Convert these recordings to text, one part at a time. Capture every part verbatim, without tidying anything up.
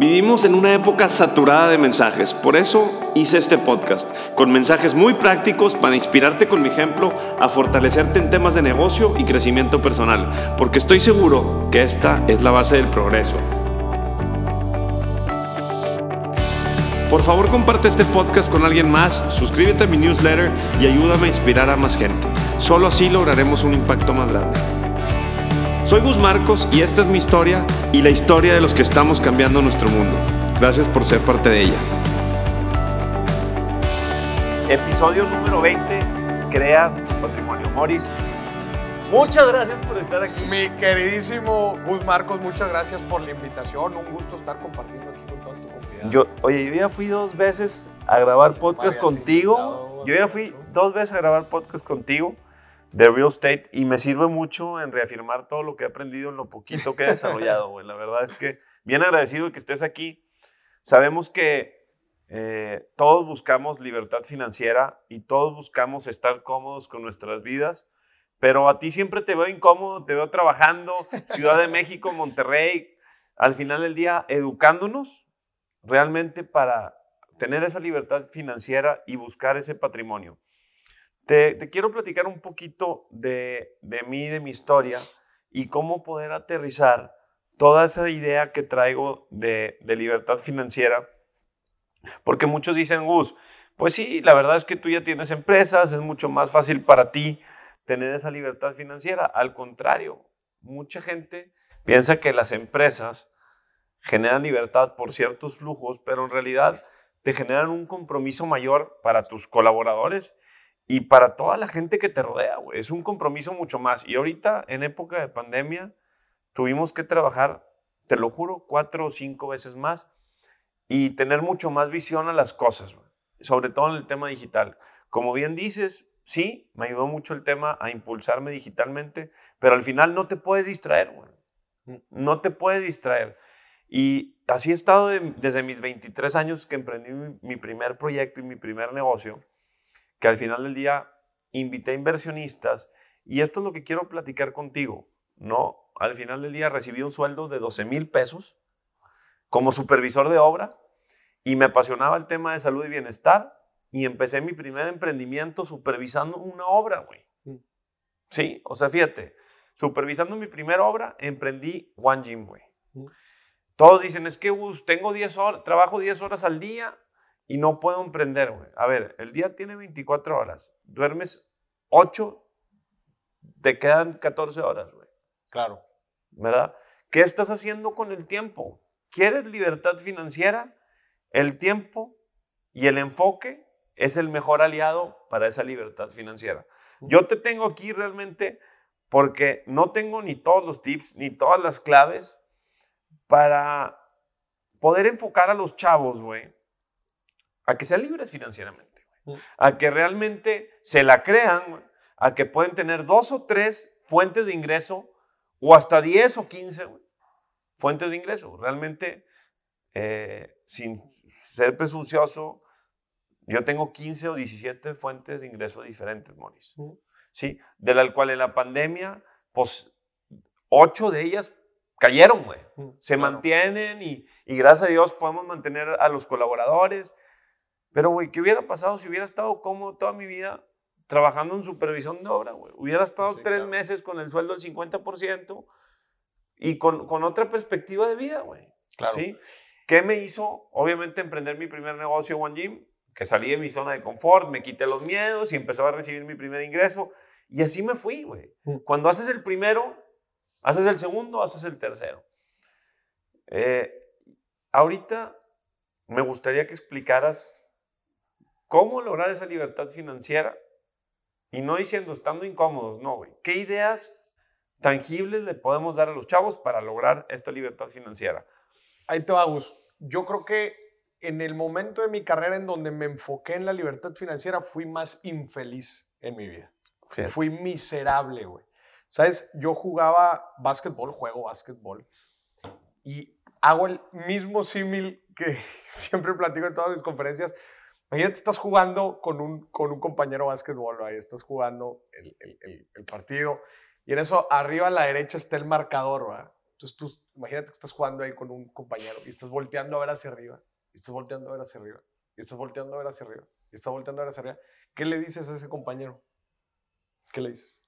Vivimos en una época saturada de mensajes, por eso hice este podcast, con mensajes muy prácticos para inspirarte con mi ejemplo a fortalecerte en temas de negocio y crecimiento personal, porque estoy seguro que esta es la base del progreso. Por favor, comparte este podcast con alguien más, suscríbete a mi newsletter y ayúdame a inspirar a más gente. Solo así lograremos un impacto más grande. Soy Gus Marcos y esta es mi historia y la historia de los que estamos cambiando nuestro mundo. Gracias por ser parte de ella. Episodio número veinte, Crea tu Patrimonio. Moris, muchas gracias por estar aquí. Mi queridísimo Gus Marcos, muchas gracias por la invitación. Un gusto estar compartiendo aquí con toda tu comunidad. Yo, oye, yo ya fui dos veces a grabar podcast contigo. Yo ya fui dos veces a grabar podcast contigo. de real estate, y me sirve mucho en reafirmar todo lo que he aprendido en lo poquito que he desarrollado, güey. La verdad es que bien agradecido de que estés aquí. Sabemos que eh, todos buscamos libertad financiera y todos buscamos estar cómodos con nuestras vidas, pero a ti siempre te veo incómodo, te veo trabajando, Ciudad de México, Monterrey, al final del día educándonos realmente para tener esa libertad financiera y buscar ese patrimonio. Te, te quiero platicar un poquito de, de mí, de mi historia y cómo poder aterrizar toda esa idea que traigo de, de libertad financiera. Porque muchos dicen, Gus, pues sí, la verdad es que tú ya tienes empresas, es mucho más fácil para ti tener esa libertad financiera. Al contrario, mucha gente piensa que las empresas generan libertad por ciertos flujos, pero en realidad te generan un compromiso mayor para tus colaboradores y para toda la gente que te rodea, güey. Es un compromiso mucho más. Y ahorita, en época de pandemia, tuvimos que trabajar, te lo juro, cuatro o cinco veces más y tener mucho más visión a las cosas, güey. Sobre todo en el tema digital. Como bien dices, sí, me ayudó mucho el tema a impulsarme digitalmente, pero al final no te puedes distraer, güey. No te puedes distraer. Y así he estado de, desde mis veintitrés años que emprendí mi, mi primer proyecto y mi primer negocio, que al final del día invité a inversionistas, y esto es lo que quiero platicar contigo, ¿no? Al final del día recibí un sueldo de doce mil pesos como supervisor de obra, y me apasionaba el tema de salud y bienestar, y empecé mi primer emprendimiento supervisando una obra, güey. Sí. sí, o sea, fíjate, supervisando mi primera obra, emprendí One Gym, güey. Sí. Todos dicen, es que uh, tengo diez horas, trabajo diez horas al día, y no puedo emprender, güey. A ver, el día tiene veinticuatro horas. Duermes ocho, te quedan catorce horas, güey. Claro. ¿Verdad? ¿Qué estás haciendo con el tiempo? ¿Quieres libertad financiera? El tiempo y el enfoque es el mejor aliado para esa libertad financiera. Yo te tengo aquí realmente porque no tengo ni todos los tips, ni todas las claves para poder enfocar a los chavos, güey, a que sean libres financieramente, güey. A que realmente se la crean, güey. A que pueden tener dos o tres fuentes de ingreso, o hasta diez o quince, güey, fuentes de ingreso. Realmente, eh, sin ser presuncioso, yo tengo quince o diecisiete fuentes de ingreso diferentes, Moris. Uh-huh. ¿Sí? De la cual en la pandemia, pues, ocho de ellas cayeron, güey. Uh-huh. Se claro. mantienen y, y gracias a Dios podemos mantener a los colaboradores. Pero, güey, ¿qué hubiera pasado si hubiera estado cómodo toda mi vida trabajando en supervisión de obra, güey? Hubiera estado sí, tres claro. meses con el sueldo del cincuenta por ciento y con, con otra perspectiva de vida, güey. Claro. ¿Sí? ¿Qué me hizo? Obviamente, emprender mi primer negocio, One Gym, que salí de mi zona de confort, me quité los miedos y empezaba a recibir mi primer ingreso. Y así me fui, güey. Mm. Cuando haces el primero, haces el segundo, haces el tercero. Eh, ahorita me gustaría que explicaras ¿cómo lograr esa libertad financiera? Y no diciendo, estando incómodos, no, güey. ¿Qué ideas tangibles le podemos dar a los chavos para lograr esta libertad financiera? Ahí te va, Gus. Yo creo que en el momento de mi carrera en donde me enfoqué en la libertad financiera, fui más infeliz en mi vida. Fíjate. Fui miserable, güey. ¿Sabes? Yo jugaba básquetbol, juego básquetbol, y hago el mismo símil que siempre platico en todas mis conferencias. Imagínate, estás jugando con un, con un compañero básquetbol, ¿no? Ahí estás jugando el, el, el partido y en eso arriba a la derecha está el marcador, ¿verdad? Entonces tú, imagínate que estás jugando ahí con un compañero y estás volteando a ver hacia arriba, y estás volteando a ver hacia arriba, y estás volteando a ver hacia arriba, y estás volteando a ver hacia arriba. ¿Qué le dices a ese compañero? ¿Qué le dices?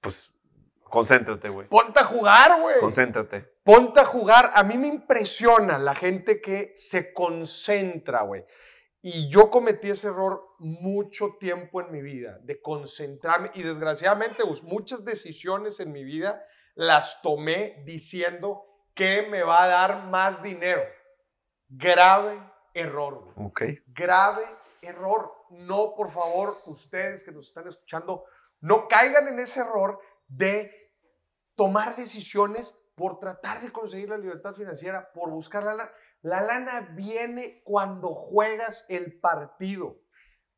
Pues, concéntrate, güey. Ponte a jugar, güey. Concéntrate. Ponte a jugar. A mí me impresiona la gente que se concentra, güey. Y yo cometí ese error mucho tiempo en mi vida, de concentrarme. Y desgraciadamente, pues, muchas decisiones en mi vida las tomé diciendo que me va a dar más dinero. Grave error, güey. Ok. Grave error. No, por favor, ustedes que nos están escuchando, no caigan en ese error de tomar decisiones por tratar de conseguir la libertad financiera, por buscar la lana. La lana viene cuando juegas el partido.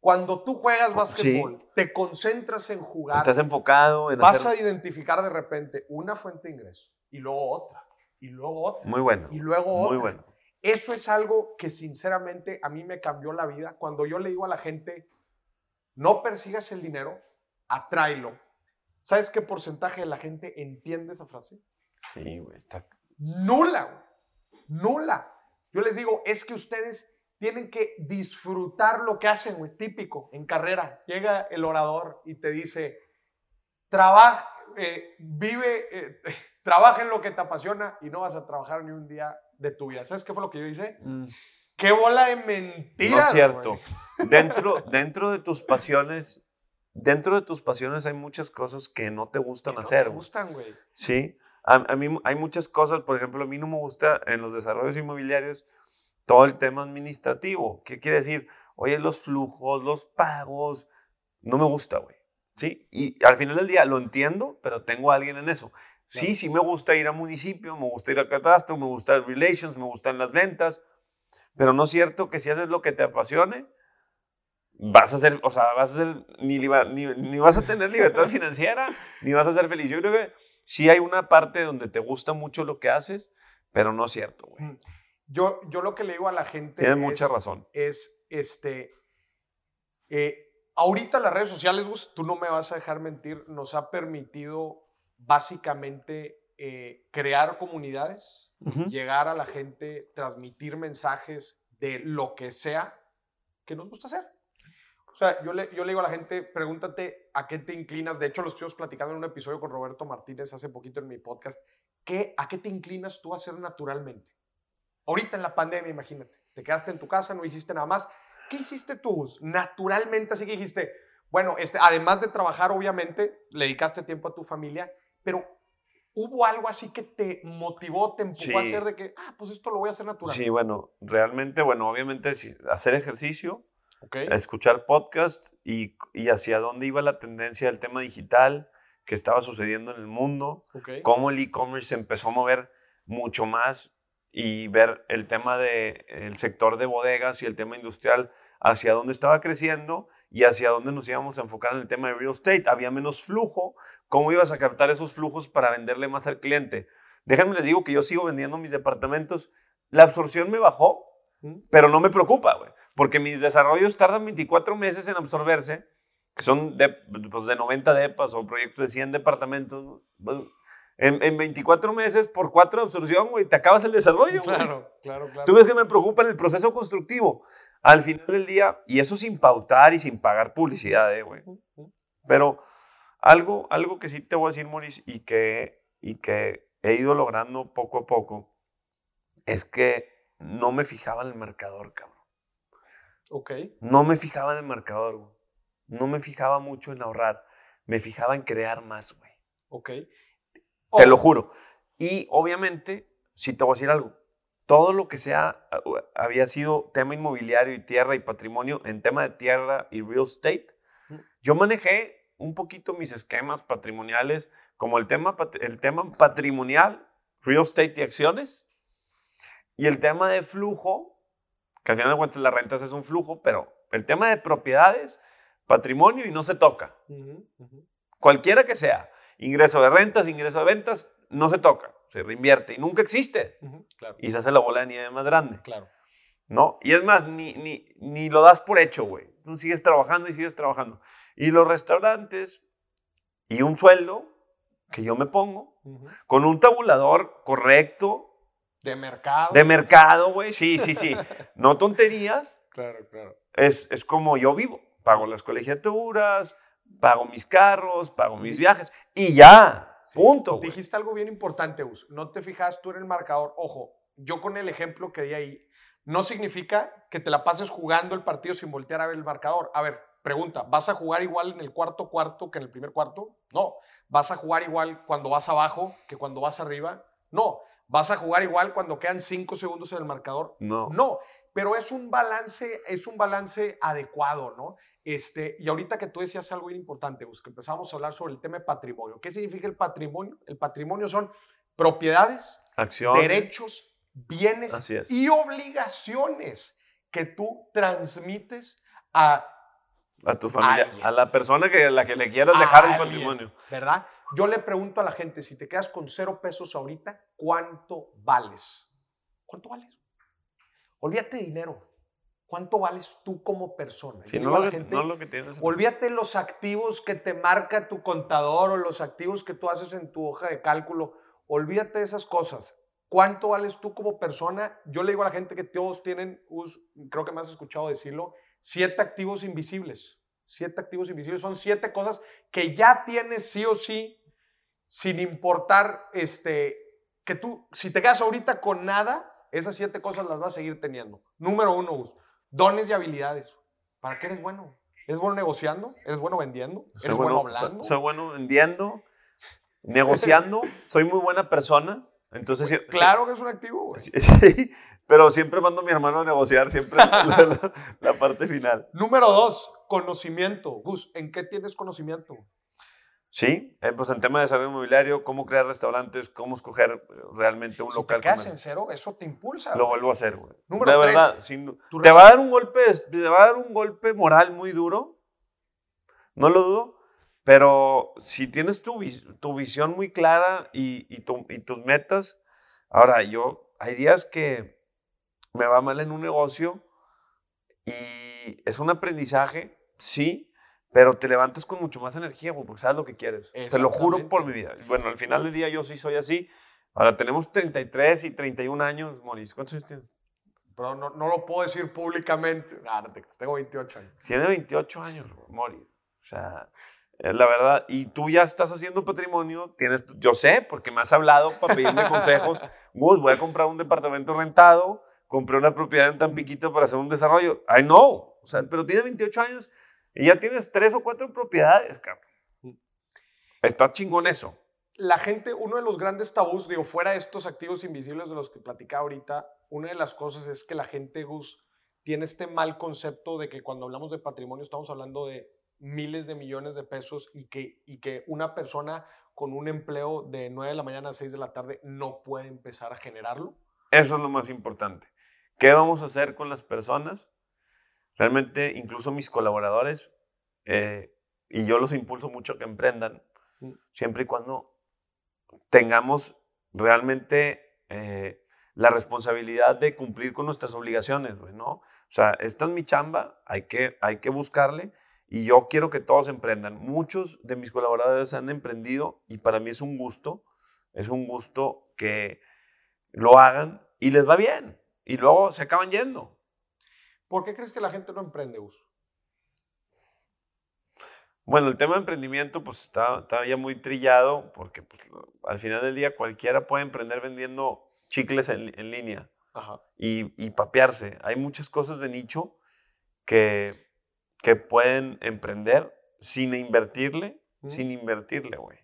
Cuando tú juegas básquetbol, sí, te concentras en jugar. Estás enfocado en vas hacer... a identificar de repente una fuente de ingreso y luego otra, y luego otra. Muy bueno. Y luego otra. Muy bueno. Eso es algo que sinceramente a mí me cambió la vida. Cuando yo le digo a la gente, no persigas el dinero, atráelo. ¿Sabes qué porcentaje de la gente entiende esa frase? Sí, güey. Está... Nula, güey. Nula. Yo les digo, es que ustedes tienen que disfrutar lo que hacen, güey. Típico, en carrera. Llega el orador y te dice, trabaja, eh, vive, eh, trabaja en lo que te apasiona y no vas a trabajar ni un día de tu vida. ¿Sabes qué fue lo que yo hice? Mm. ¡Qué bola de mentiras! No es cierto. Dentro, dentro de tus pasiones... Dentro de tus pasiones hay muchas cosas que no te gustan que no hacer. No te gustan, güey. Sí. A, a mí hay muchas cosas, por ejemplo, a mí no me gusta en los desarrollos inmobiliarios todo el tema administrativo. ¿Qué quiere decir? Oye, los flujos, los pagos. No me gusta, güey. Sí. Y al final del día lo entiendo, pero tengo a alguien en eso. Sí, claro. Sí me gusta ir a municipio, me gusta ir a catastro, me gusta relations, me gustan las ventas. Pero no es cierto que si haces lo que te apasione, vas a ser, o sea, vas a ser, ni, ni, ni vas a tener libertad financiera, ni vas a ser feliz. Yo creo que sí hay una parte donde te gusta mucho lo que haces, pero no es cierto, güey. Yo, yo lo que le digo a la gente es... Tienes mucha razón. Es, este, eh, ahorita las redes sociales, tú no me vas a dejar mentir, nos ha permitido básicamente eh, crear comunidades, uh-huh, llegar a la gente, transmitir mensajes de lo que sea que nos gusta hacer. O sea, yo le, yo le digo a la gente, pregúntate a qué te inclinas. De hecho, lo estuvimos platicando en un episodio con Roberto Martínez hace poquito en mi podcast. ¿Qué, ¿A qué te inclinas tú a hacer naturalmente? Ahorita en la pandemia, imagínate. Te quedaste en tu casa, no hiciste nada más. ¿Qué hiciste tú naturalmente? Así que dijiste, bueno, este, además de trabajar, obviamente, le dedicaste tiempo a tu familia, pero ¿hubo algo así que te motivó, te empujó, sí, a hacer de que, ah, pues esto lo voy a hacer natural? Sí, bueno, realmente, bueno, obviamente, sí, hacer ejercicio. Okay. A escuchar podcast y, y hacia dónde iba la tendencia del tema digital que estaba sucediendo en el mundo, okay, cómo el e-commerce se empezó a mover mucho más y ver el tema del sector de bodegas y el tema industrial hacia dónde estaba creciendo y hacia dónde nos íbamos a enfocar en el tema de real estate. Había menos flujo, cómo ibas a captar esos flujos para venderle más al cliente. Déjenme les digo que yo sigo vendiendo mis departamentos. La absorción me bajó, pero no me preocupa, güey, porque mis desarrollos tardan veinticuatro meses en absorberse, que son de, pues de noventa depas o proyectos de cien departamentos. Pues en, en veinticuatro meses por cuatro de absorción, güey, te acabas el desarrollo. Claro, güey. Claro, claro. Tú ves que me preocupa en el proceso constructivo. Al final del día, y eso sin pautar y sin pagar publicidad, eh, güey. Pero algo, algo que sí te voy a decir, Moris, y que, y que he ido logrando poco a poco, es que no me fijaba en el marcador, cabrón. Ok. No me fijaba en el marcador, güey. No me fijaba mucho en ahorrar. Me fijaba en crear más, güey. Ok. Oh. Te lo juro. Y obviamente, si te voy a decir algo, todo lo que sea, había sido tema inmobiliario y tierra y patrimonio, en tema de tierra y real estate, yo manejé un poquito mis esquemas patrimoniales, como el tema, el tema patrimonial, real estate y acciones. Y el tema de flujo, que al final de cuentas las rentas es un flujo, pero el tema de propiedades, patrimonio y no se toca. Uh-huh, uh-huh. Cualquiera que sea, ingreso de rentas, ingreso de ventas, no se toca, se reinvierte y nunca existe. Uh-huh, claro. Y se hace la bola de nieve más grande. Claro. ¿No? Y es más, ni, ni, ni lo das por hecho, güey. Tú sigues trabajando y sigues trabajando. Y los restaurantes y un sueldo, que yo me pongo, uh-huh. con un tabulador correcto. De mercado. De mercado, güey. Sí, sí, sí. No tonterías. Claro, claro. Es, es como yo vivo. Pago las colegiaturas, pago mis carros, pago mis viajes y ya, sí. punto. Dijiste wey. Algo bien importante, Gus. No te fijas tú en el marcador. Ojo, yo con el ejemplo que di ahí, no significa que te la pases jugando el partido sin voltear a ver el marcador. A ver, pregunta, ¿vas a jugar igual en el cuarto cuarto que en el primer cuarto? No. ¿Vas a jugar igual cuando vas abajo que cuando vas arriba? No. ¿Vas a jugar igual cuando quedan cinco segundos en el marcador? No. No, pero es un balance, es un balance adecuado, ¿no? Este, y ahorita que tú decías algo bien importante, Gus, que empezamos a hablar sobre el tema de patrimonio. ¿Qué significa el patrimonio? El patrimonio son propiedades, acciones, derechos, bienes y obligaciones que tú transmites a A tu familia, alguien. A la persona que la que le quieras a dejar alguien, el patrimonio. ¿Verdad? Yo le pregunto a la gente, si te quedas con cero pesos ahorita, ¿cuánto vales? ¿Cuánto vales? Olvídate de dinero. ¿Cuánto vales tú como persona? Si no, lo que, gente, no lo que tienes. Olvídate los activos que te marca tu contador o los activos que tú haces en tu hoja de cálculo. Olvídate de esas cosas. ¿Cuánto vales tú como persona? Yo le digo a la gente que todos tienen, creo que me has escuchado decirlo, Siete activos invisibles. Siete activos invisibles. Son siete cosas que ya tienes sí o sí, sin importar este, que tú, si te quedas ahorita con nada, esas siete cosas las vas a seguir teniendo. Número uno, Gus, dones y habilidades. ¿Para qué eres bueno? ¿Eres bueno negociando? ¿Eres bueno vendiendo? ¿Eres bueno, bueno hablando? Soy, soy bueno vendiendo, negociando. Soy muy buena persona. Entonces, pues, claro que es un activo, güey. Sí, sí, pero siempre mando a mi hermano a negociar, siempre la, la, la parte final. Número dos, conocimiento. Gus, ¿en qué tienes conocimiento? Sí, eh, pues en tema de desarrollo inmobiliario, cómo crear restaurantes, cómo escoger realmente un si local. Si te quedas en cero, eso te impulsa. Lo vuelvo a hacer, güey. Número de tres. Verdad, sin, te va a dar un golpe, te va a dar un golpe moral muy duro, no lo dudo. Pero si tienes tu, tu visión muy clara y, y, tu, y tus metas, ahora yo, hay días que me va mal en un negocio y es un aprendizaje, sí, pero te levantas con mucho más energía porque sabes lo que quieres. Te lo juro por mi vida. Bueno, al final del día yo sí soy así. Ahora tenemos treinta y tres y treinta y uno años, Moris. ¿Cuántos años tienes? Pero no, no lo puedo decir públicamente. Nah, no te, tengo veintiocho años. Tiene veintiocho años, Moris. O sea... La verdad, y tú ya estás haciendo patrimonio, tienes, yo sé, porque me has hablado para pedirme consejos. Gus, voy a comprar un departamento rentado, compré una propiedad en Tampiquito para hacer un desarrollo. I know, o sea, pero tienes veintiocho años y ya tienes tres o cuatro propiedades, cabrón. Está chingón eso. La gente, uno de los grandes tabús, digo, fuera de estos activos invisibles de los que platicaba ahorita, una de las cosas es que la gente, Gus, tiene este mal concepto de que cuando hablamos de patrimonio estamos hablando de miles de millones de pesos y que, y que una persona con un empleo de nueve de la mañana a seis de la tarde no puede empezar a generarlo. Eso es lo más importante. ¿Qué vamos a hacer con las personas? Realmente, incluso mis colaboradores, eh, y yo los impulso mucho que emprendan, mm. siempre y cuando tengamos realmente eh, la responsabilidad de cumplir con nuestras obligaciones, ¿no? O sea, esta es mi chamba, hay que, hay que buscarle. Y yo quiero que todos emprendan. Muchos de mis colaboradores han emprendido y para mí es un gusto, es un gusto que lo hagan y les va bien. Y luego se acaban yendo. ¿Por qué crees que la gente no emprende, Gus? Bueno, el tema de emprendimiento pues está, está ya muy trillado porque pues, al final del día cualquiera puede emprender vendiendo chicles en, en línea. Ajá. Y, y papearse. Hay muchas cosas de nicho que... que pueden emprender sin invertirle, mm. sin invertirle, güey.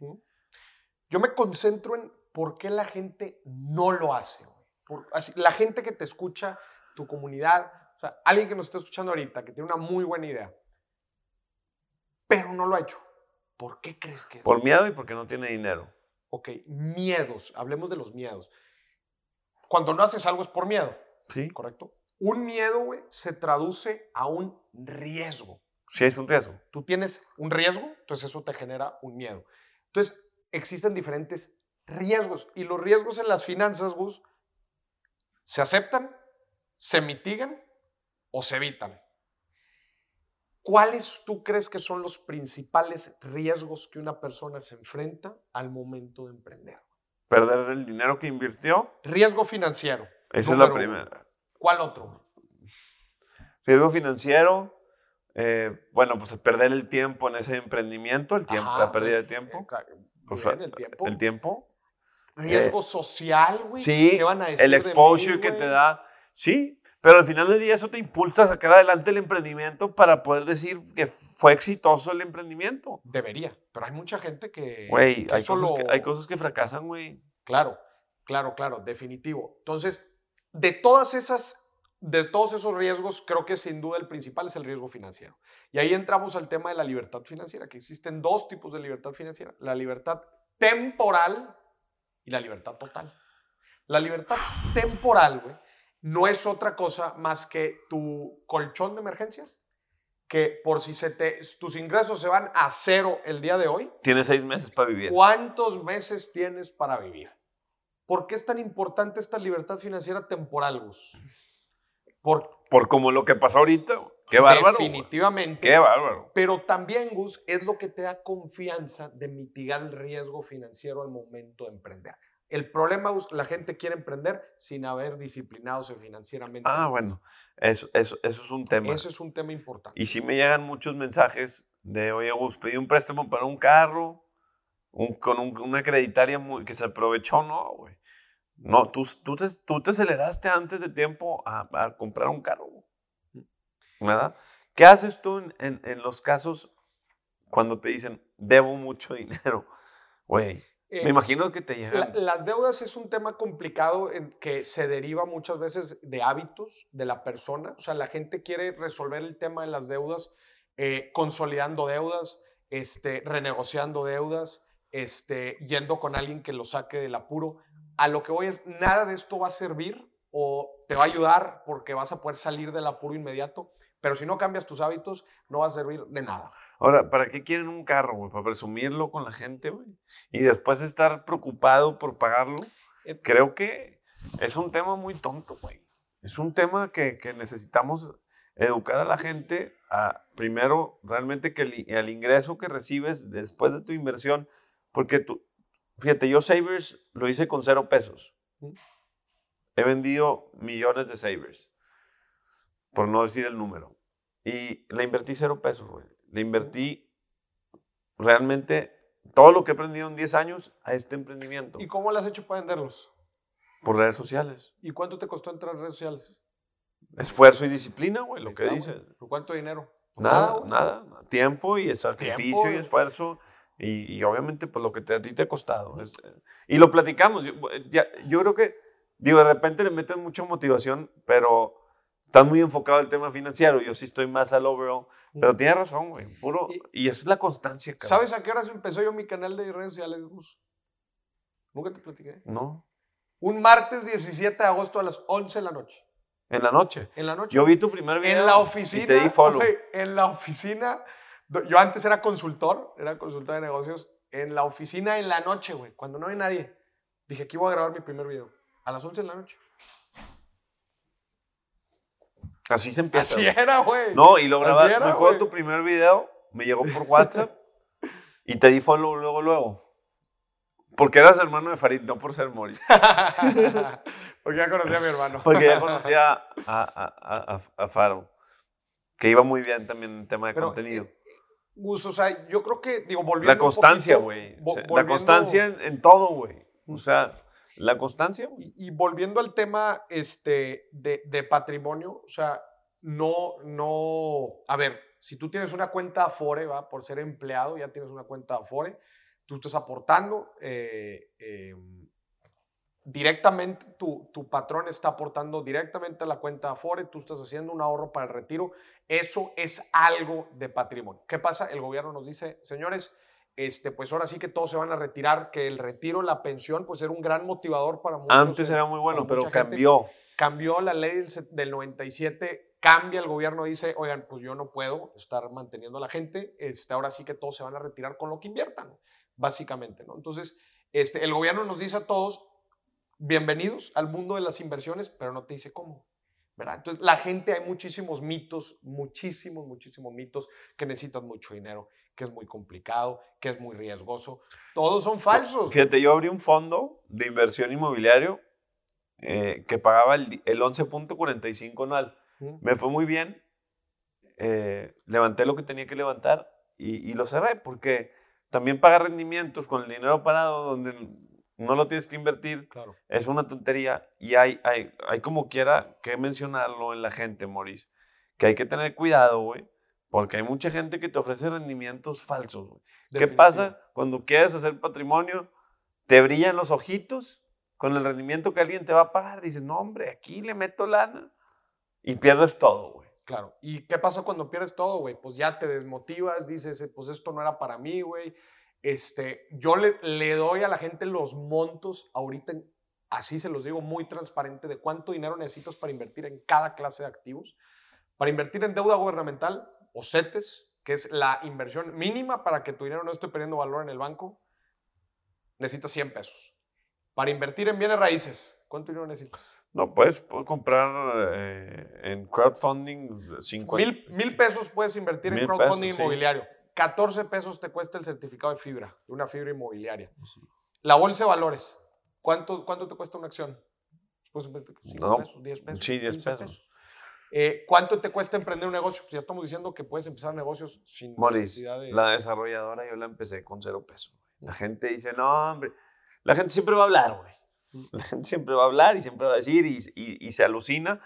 Yo me concentro en por qué la gente no lo hace, güey. La gente que te escucha, tu comunidad, o sea, alguien que nos está escuchando ahorita, que tiene una muy buena idea, pero no lo ha hecho. ¿Por qué crees que...? Por miedo y porque no tiene dinero. Ok, miedos. Hablemos de los miedos. Cuando no haces algo es por miedo. Sí. ¿Correcto? Un miedo, güey, se traduce a un riesgo. Sí, es un riesgo. Tú tienes un riesgo, entonces eso te genera un miedo. Entonces, existen diferentes riesgos. Y los riesgos en las finanzas, Gus, se aceptan, se mitigan o se evitan. ¿Cuáles tú crees que son los principales riesgos que una persona se enfrenta al momento de emprender? Perder el dinero que invirtió. Riesgo financiero. Esa es la primera. ¿Cuál otro? Riesgo financiero. Eh, bueno, pues perder el tiempo en ese emprendimiento, el tiempo, Ajá, la pérdida de tiempo. Eh, claro, o sea, el tiempo. El tiempo. Riesgo eh, social, güey. Sí, ¿qué van a decir el exposure de mí, que te da. Sí, pero al final del día eso te impulsa a sacar adelante el emprendimiento para poder decir que fue exitoso el emprendimiento. Debería, pero hay mucha gente que... Güey, hay, solo... hay cosas que fracasan, güey. Claro, claro, claro, definitivo. Entonces, de todas esas... De todos esos riesgos, creo que sin duda el principal es el riesgo financiero. Y ahí entramos al tema de la libertad financiera, que existen dos tipos de libertad financiera. La libertad temporal y la libertad total. La libertad temporal, güey, no es otra cosa más que tu colchón de emergencias, que por si se te, tus ingresos se van a cero el día de hoy. Tienes seis meses para vivir. ¿Cuántos meses tienes para vivir? ¿Por qué es tan importante esta libertad financiera temporal, Gus? Por, por como lo que pasa ahorita, qué bárbaro. Definitivamente. Qué bárbaro. Pero también, Gus, es lo que te da confianza de mitigar el riesgo financiero al momento de emprender. El problema, Gus, la gente quiere emprender sin haber disciplinado financieramente. Ah, bueno, eso, eso, eso es un tema. Eso es un tema importante. Y sí me llegan muchos mensajes de, oye, Gus, pedí un préstamo para un carro, un, con un, una creditaria muy, que se aprovechó, ¿no, güey? No, tú, tú, te, tú te aceleraste antes de tiempo a, a comprar un carro, ¿verdad? ¿Qué haces tú en, en, en los casos cuando te dicen, debo mucho dinero? Güey, eh, me imagino que te llegan. La, las deudas es un tema complicado en que se deriva muchas veces de hábitos de la persona. O sea, la gente quiere resolver el tema de las deudas eh, consolidando deudas, este, renegociando deudas, este, yendo con alguien que lo saque del apuro. A lo que voy es, nada de esto va a servir o te va a ayudar porque vas a poder salir del apuro inmediato, pero si no cambias tus hábitos, no va a servir de nada. Ahora, ¿para qué quieren un carro, güey? ¿Para presumirlo con la gente, güey? Y después estar preocupado por pagarlo. Eh, Creo que es un tema muy tonto, güey. Es un tema que, que necesitamos educar a la gente a, primero, realmente que el, el ingreso que recibes después de tu inversión, porque tú... Fíjate, yo Savers lo hice con cero pesos. He vendido millones de Savers, por no decir el número. Y le invertí cero pesos, güey. Le invertí realmente todo lo que he aprendido en diez años a este emprendimiento. ¿Y cómo lo has hecho para venderlos? Por redes sociales. ¿Y cuánto te costó entrar en redes sociales? Esfuerzo y disciplina, güey, lo que dices. ¿Cuánto dinero? Nada, nada. nada. Tiempo y sacrificio ¿Tiempo? y esfuerzo. Y, y obviamente, pues lo que te, a ti te ha costado. Es, y lo platicamos. Yo, ya, yo creo que, digo, de repente le meten mucha motivación, pero estás muy enfocado al tema financiero. Yo sí estoy más al overall. Pero tienes razón, güey. Puro, y, y esa es la constancia, cabrón. ¿Sabes a qué horas empezó yo mi canal de redes sociales, Gus? ¿Nunca te platiqué? No. Un martes diecisiete de agosto a las once de la noche. ¿En la noche? En la noche. Yo vi tu primer video. En la oficina. Y te di follow. Okay, en la oficina. Yo antes era consultor, era consultor de negocios, en la oficina en la noche, güey, cuando no hay nadie. Dije, aquí voy a grabar mi primer video, a las once de la noche. Así se empieza. Así wey. era, güey. No, y lo grabé, me acuerdo tu primer video, me llegó por WhatsApp y te di follow luego, luego. Porque eras hermano de Farid, no por ser Moris. Porque ya conocía a mi hermano. Porque ya conocía a, a, a, a Faro, que iba muy bien también en el tema de Pero, contenido. Eh, Gus, o sea, yo creo que, digo, volviendo La constancia, güey. Vo- la constancia en, en todo, güey. O sea, la constancia, güey. Y, y volviendo al tema este, de, de patrimonio, o sea, no, no... A ver, si tú tienes una cuenta Afore, ¿va? Por ser empleado, ya tienes una cuenta Afore, tú estás aportando... Eh, eh, directamente, tu, tu patrón está aportando directamente a la cuenta Afore, tú estás haciendo un ahorro para el retiro, eso es algo de patrimonio. ¿Qué pasa? El gobierno nos dice, señores, este, pues ahora sí que todos se van a retirar, que el retiro, la pensión, pues era un gran motivador para muchos. Antes era muy bueno, pero cambió. Cambió la ley del, del noventa y siete, cambia el gobierno, dice, oigan, pues yo no puedo estar manteniendo a la gente, este, ahora sí que todos se van a retirar con lo que inviertan, básicamente, ¿no? Entonces, este, el gobierno nos dice a todos, bienvenidos al mundo de las inversiones, pero no te dice cómo. ¿verdad? Entonces, la gente, hay muchísimos mitos, muchísimos, muchísimos mitos, que necesitan mucho dinero, que es muy complicado, que es muy riesgoso. Todos son falsos. Fíjate, yo abrí un fondo de inversión inmobiliario eh, que pagaba el, el once punto cuarenta y cinco anual. ¿Mm? Me fue muy bien. Eh, levanté lo que tenía que levantar y, y lo cerré, porque también pagar rendimientos con el dinero parado donde no lo tienes que invertir, claro, es una tontería. Y hay, hay, hay como quiera que mencionarlo en la gente, Moris, que hay que tener cuidado, güey, porque hay mucha gente que te ofrece rendimientos falsos, güey. ¿Qué pasa cuando quieres hacer patrimonio? Te brillan los ojitos con el rendimiento que alguien te va a pagar. Dices, no, hombre, aquí le meto lana y pierdes todo, güey. Claro. ¿Y qué pasa cuando pierdes todo, güey? Pues ya te desmotivas, dices, pues esto no era para mí, güey. Este, yo le, le doy a la gente los montos ahorita, así se los digo, muy transparente, de cuánto dinero necesitas para invertir en cada clase de activos. Para invertir en deuda gubernamental o CETES, que es la inversión mínima para que tu dinero no esté perdiendo valor en el banco, necesitas cien pesos. Para invertir en bienes raíces, ¿cuánto dinero necesitas? No, puedes, puedes comprar eh, en crowdfunding cincuenta. Mil, mil pesos puedes invertir mil en crowdfunding pesos, inmobiliario. Sí. catorce pesos te cuesta el certificado de fibra, de una fibra inmobiliaria. Sí. La bolsa de valores, ¿cuánto, cuánto te cuesta una acción? Pues cinco no. pesos, diez pesos. Sí, diez pesos. pesos. Eh, ¿Cuánto te cuesta emprender un negocio? Pues ya estamos diciendo que puedes empezar negocios sin Moris, necesidad de... la desarrolladora yo la empecé con cero pesos. La gente dice, no, hombre, la gente siempre va a hablar, güey. La gente siempre va a hablar y siempre va a decir y, y, y se alucina.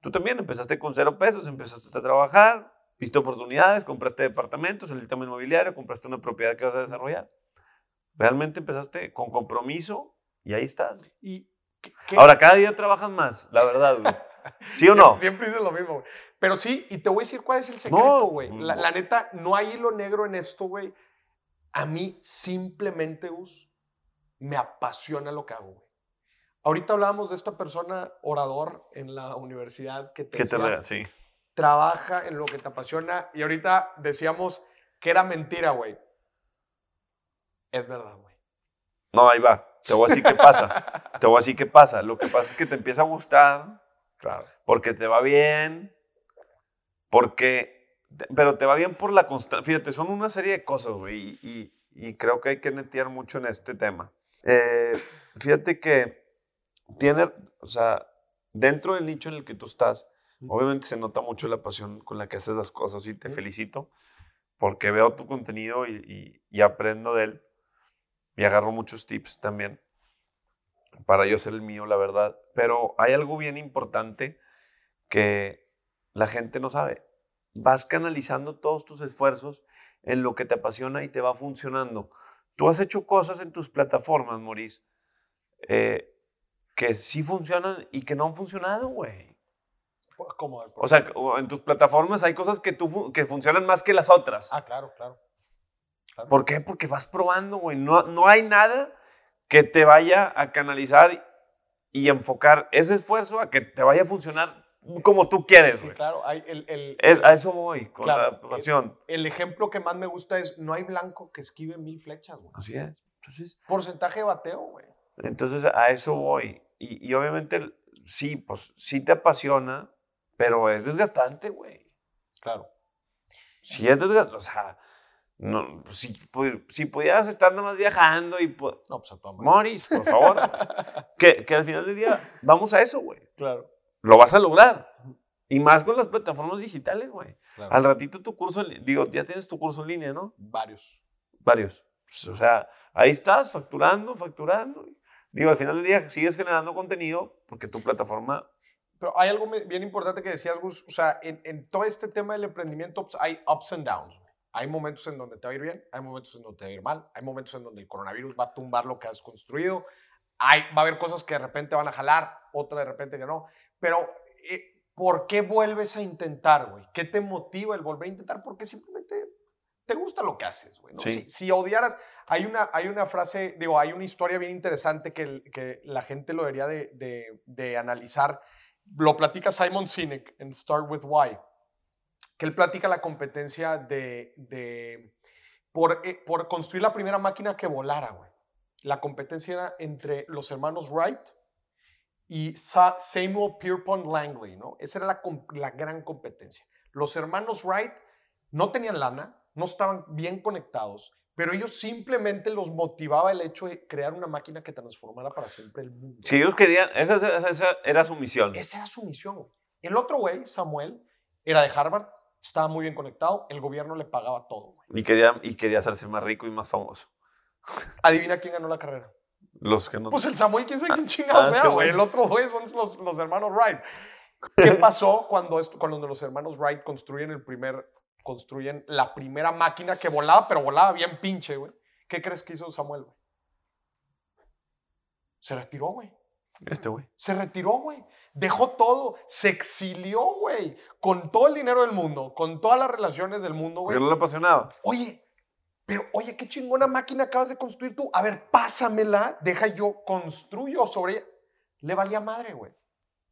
Tú también empezaste con cero pesos, empezaste a trabajar, viste oportunidades, compraste departamentos, el tema inmobiliario, compraste una propiedad que vas a desarrollar. Realmente empezaste con compromiso y ahí estás. ¿Y qué, qué? Ahora, cada día trabajas más, la verdad, güey. ¿Sí o no? Siempre dices lo mismo, güey. Pero sí, y te voy a decir cuál es el secreto, güey. No, la, la neta, no hay hilo negro en esto, güey. A mí simplemente, Gus, me apasiona lo que hago, güey. Ahorita hablábamos de esta persona orador en la universidad que te, que decía, te rega, sí. Trabaja en lo que te apasiona. Y ahorita decíamos que era mentira, güey. Es verdad, güey. No, ahí va. Te voy a decir qué pasa. Te voy a decir qué pasa. Lo que pasa es que te empieza a gustar. Claro. Porque te va bien. Porque... Te, pero te va bien por la constancia. Fíjate, son una serie de cosas, güey. Y, y, y creo que hay que netear mucho en este tema. Eh, fíjate que... Tiene, o sea, dentro del nicho en el que tú estás, obviamente se nota mucho la pasión con la que haces las cosas y te felicito porque veo tu contenido y, y, y aprendo de él y agarro muchos tips también para yo ser el mío, la verdad. Pero hay algo bien importante que la gente no sabe. Vas canalizando todos tus esfuerzos en lo que te apasiona y te va funcionando. Tú has hecho cosas en tus plataformas, Moris, eh, que sí funcionan y que no han funcionado, güey. ¿Cómo? O sea, en tus plataformas hay cosas que, tú, que funcionan más que las otras. Ah, claro, claro. claro. ¿Por qué? Porque vas probando, güey. No, no hay nada que te vaya a canalizar y enfocar ese esfuerzo a que te vaya a funcionar como tú quieres, güey. Sí, claro. Hay el, el, es, a eso voy, con claro, la pasión. El, el ejemplo que más me gusta es no hay blanco que esquive mil flechas, güey. Así es. Entonces, porcentaje de bateo, güey. Entonces, a eso voy. Y, y obviamente, sí, pues, sí te apasiona, pero es desgastante, güey. Claro. Sí es desgastante, o sea, no, si, pues, si pudieras estar nomás viajando y... Po- no, pues, a Moris, por favor. que, que al final del día, vamos a eso, güey. Claro. Lo vas a lograr. Y más con las plataformas digitales, güey. Claro. Al ratito tu curso, digo, ya tienes tu curso en línea, ¿no? Varios. Varios. Pues, o sea, ahí estás facturando, facturando. Digo, al final del día sigues generando contenido porque tu plataforma... Pero hay algo bien importante que decías, Gus. O sea, en, en todo este tema del emprendimiento pues, hay ups and downs. Hay momentos en donde te va a ir bien, hay momentos en donde te va a ir mal, hay momentos en donde el coronavirus va a tumbar lo que has construido, hay, va a haber cosas que de repente van a jalar, otras de repente que no. Pero, eh, ¿por qué vuelves a intentar, güey? ¿Qué te motiva el volver a intentar? Porque simplemente te gusta lo que haces, güey, ¿no? Sí. Si, si odiaras... Hay una, hay una frase, digo, hay una historia bien interesante que, que la gente lo debería de, de, de analizar. Lo platica Simon Sinek en Start With Why, que él platica la competencia de, de por, eh, por construir la primera máquina que volara, güey. La competencia era entre los hermanos Wright y Samuel Pierpont Langley, ¿no? Esa era la, la gran competencia. Los hermanos Wright no tenían lana, no estaban bien conectados, pero ellos simplemente los motivaba el hecho de crear una máquina que transformara para siempre el mundo. Si ellos querían, esa, esa, esa era su misión. Esa era su misión. El otro güey, Samuel, era de Harvard, estaba muy bien conectado, el gobierno le pagaba todo. Y quería, y quería hacerse más rico y más famoso. Adivina quién ganó la carrera. Los que no... Pues el Samuel, quién sabe quién chingado ah, sea, güey. El otro güey son los, los hermanos Wright. ¿Qué pasó cuando, esto, cuando los hermanos Wright construyen, el primer, construyen la primera máquina que volaba, pero volaba bien pinche, güey? ¿Qué crees que hizo Samuel, güey? Se retiró, güey. Este güey. Se retiró, güey. Dejó todo. Se exilió, güey. Con todo el dinero del mundo, con todas las relaciones del mundo, güey. Pero lo apasionaba. Oye, pero oye, qué chingona máquina acabas de construir tú. A ver, pásamela. Deja yo construyo sobre ella. Le valía madre, güey.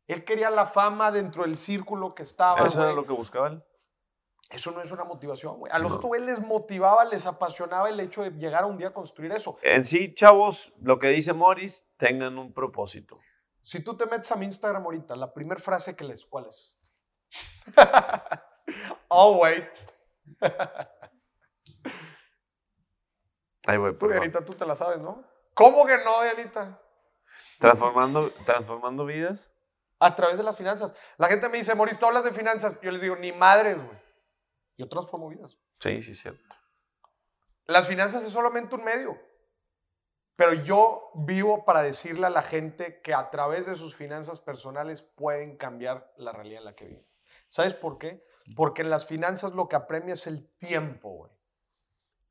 Él quería la fama dentro del círculo que estaba. Eso era lo que buscaban. Eso no es una motivación, güey. A los otros les motivaba, les apasionaba el hecho de llegar a un día a construir eso. En sí, chavos, lo que dice Moris, tengan un propósito. Si tú te metes a mi Instagram ahorita, la primera frase que les, ¿cuál es? I'll wait. Ahí voy, tú, Dianita, tú te la sabes, ¿no? ¿Cómo que no, Dianita? Transformando, transformando vidas. A través de las finanzas. La gente me dice, Moris, ¿tú hablas de finanzas? Yo les digo, ni madres, güey. Yo transformo vidas. Sí, sí, cierto. Las finanzas es solamente un medio. Pero yo vivo para decirle a la gente que a través de sus finanzas personales pueden cambiar la realidad en la que viven. ¿Sabes por qué? Porque en las finanzas lo que apremia es el tiempo, güey.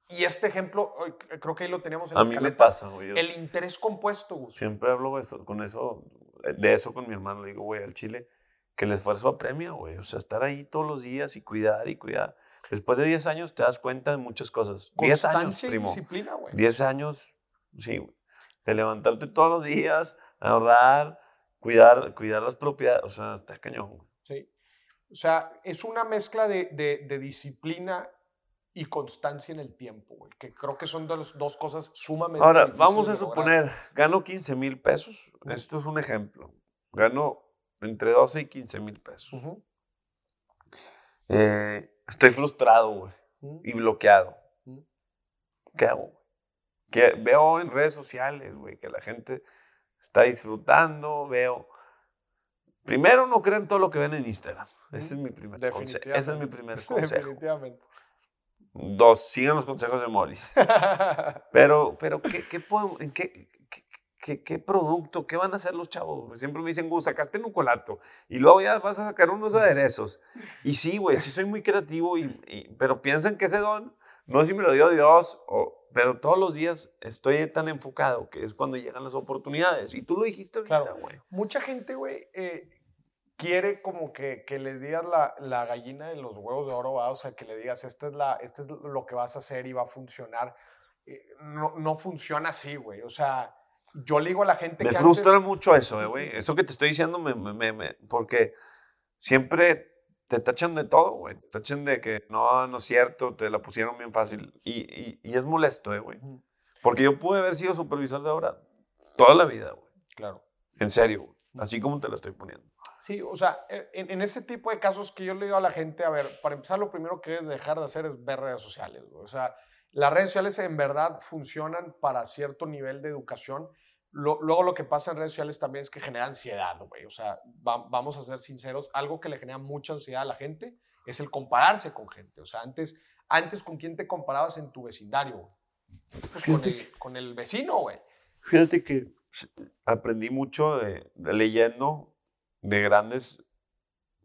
Y este ejemplo, creo que ahí lo teníamos en la escaleta. A mí me pasa, güey. El interés compuesto, güey. Siempre hablo eso, con eso, de eso con mi hermano. Le digo, güey, al chile, que el esfuerzo apremia, güey. O sea, estar ahí todos los días y cuidar y cuidar. Después de diez años te das cuenta de muchas cosas. Constancia diez años, primo. Y disciplina, güey. diez años, sí, güey. De levantarte todos los días, ahorrar, cuidar, cuidar las propiedades. O sea, está cañón, güey. Sí. O sea, es una mezcla de, de, de disciplina y constancia en el tiempo, güey. Que creo que son de las dos cosas sumamente Ahora, vamos a suponer, gano quince mil pesos. Uh-huh. Esto es un ejemplo. Gano entre doce y quince mil pesos. Uh-huh. Eh, estoy frustrado, güey. Uh-huh. Y bloqueado. Uh-huh. ¿Qué hago? Que veo en redes sociales, güey, que la gente está disfrutando, veo... Primero, no crean todo lo que ven en Instagram. Uh-huh. Ese es mi primer consejo. Ese es mi primer consejo. Definitivamente. Dos, sigan los consejos de Moris. Pero, pero ¿qué, qué, podemos, qué, qué, qué, ¿qué producto? ¿Qué van a hacer los chavos? Siempre me dicen, Gus, sacaste un colato y luego ya vas a sacar unos aderezos. Y sí, güey, sí soy muy creativo, y, y, pero piensan que ese don, no sé si me lo dio Dios, o, pero todos los días estoy tan enfocado que es cuando llegan las oportunidades. Y tú lo dijiste ahorita, güey. Claro. Mucha gente, güey... Eh, quiere como que, que les digas la, la gallina de los huevos de oro, ¿va? O sea, que le digas, esta es la, este es lo que vas a hacer y va a funcionar. Eh, no, no funciona así, güey. O sea, yo le digo a la gente me que Me frustra antes... mucho eso, güey. Eh, eso que te estoy diciendo, me, me, me, me, porque siempre te tachan de todo, güey. Te tachan de que no, no es cierto, te la pusieron bien fácil. Y, y, y es molesto, güey. Eh, porque yo pude haber sido supervisor de obra toda la vida, güey. Claro. En serio, güey. Así como te la estoy poniendo. Sí, o sea, en, en ese tipo de casos que yo le digo a la gente, a ver, para empezar, lo primero que debes dejar de hacer es ver redes sociales, güey. O sea, las redes sociales en verdad funcionan para cierto nivel de educación. Lo, luego lo que pasa en redes sociales también es que genera ansiedad, güey. O sea, va, vamos a ser sinceros, algo que le genera mucha ansiedad a la gente es el compararse con gente. O sea, antes, antes ¿con quién te comparabas en tu vecindario, güey? Pues con el, con el vecino, güey. Fíjate que aprendí mucho de, de leyendo... de grandes,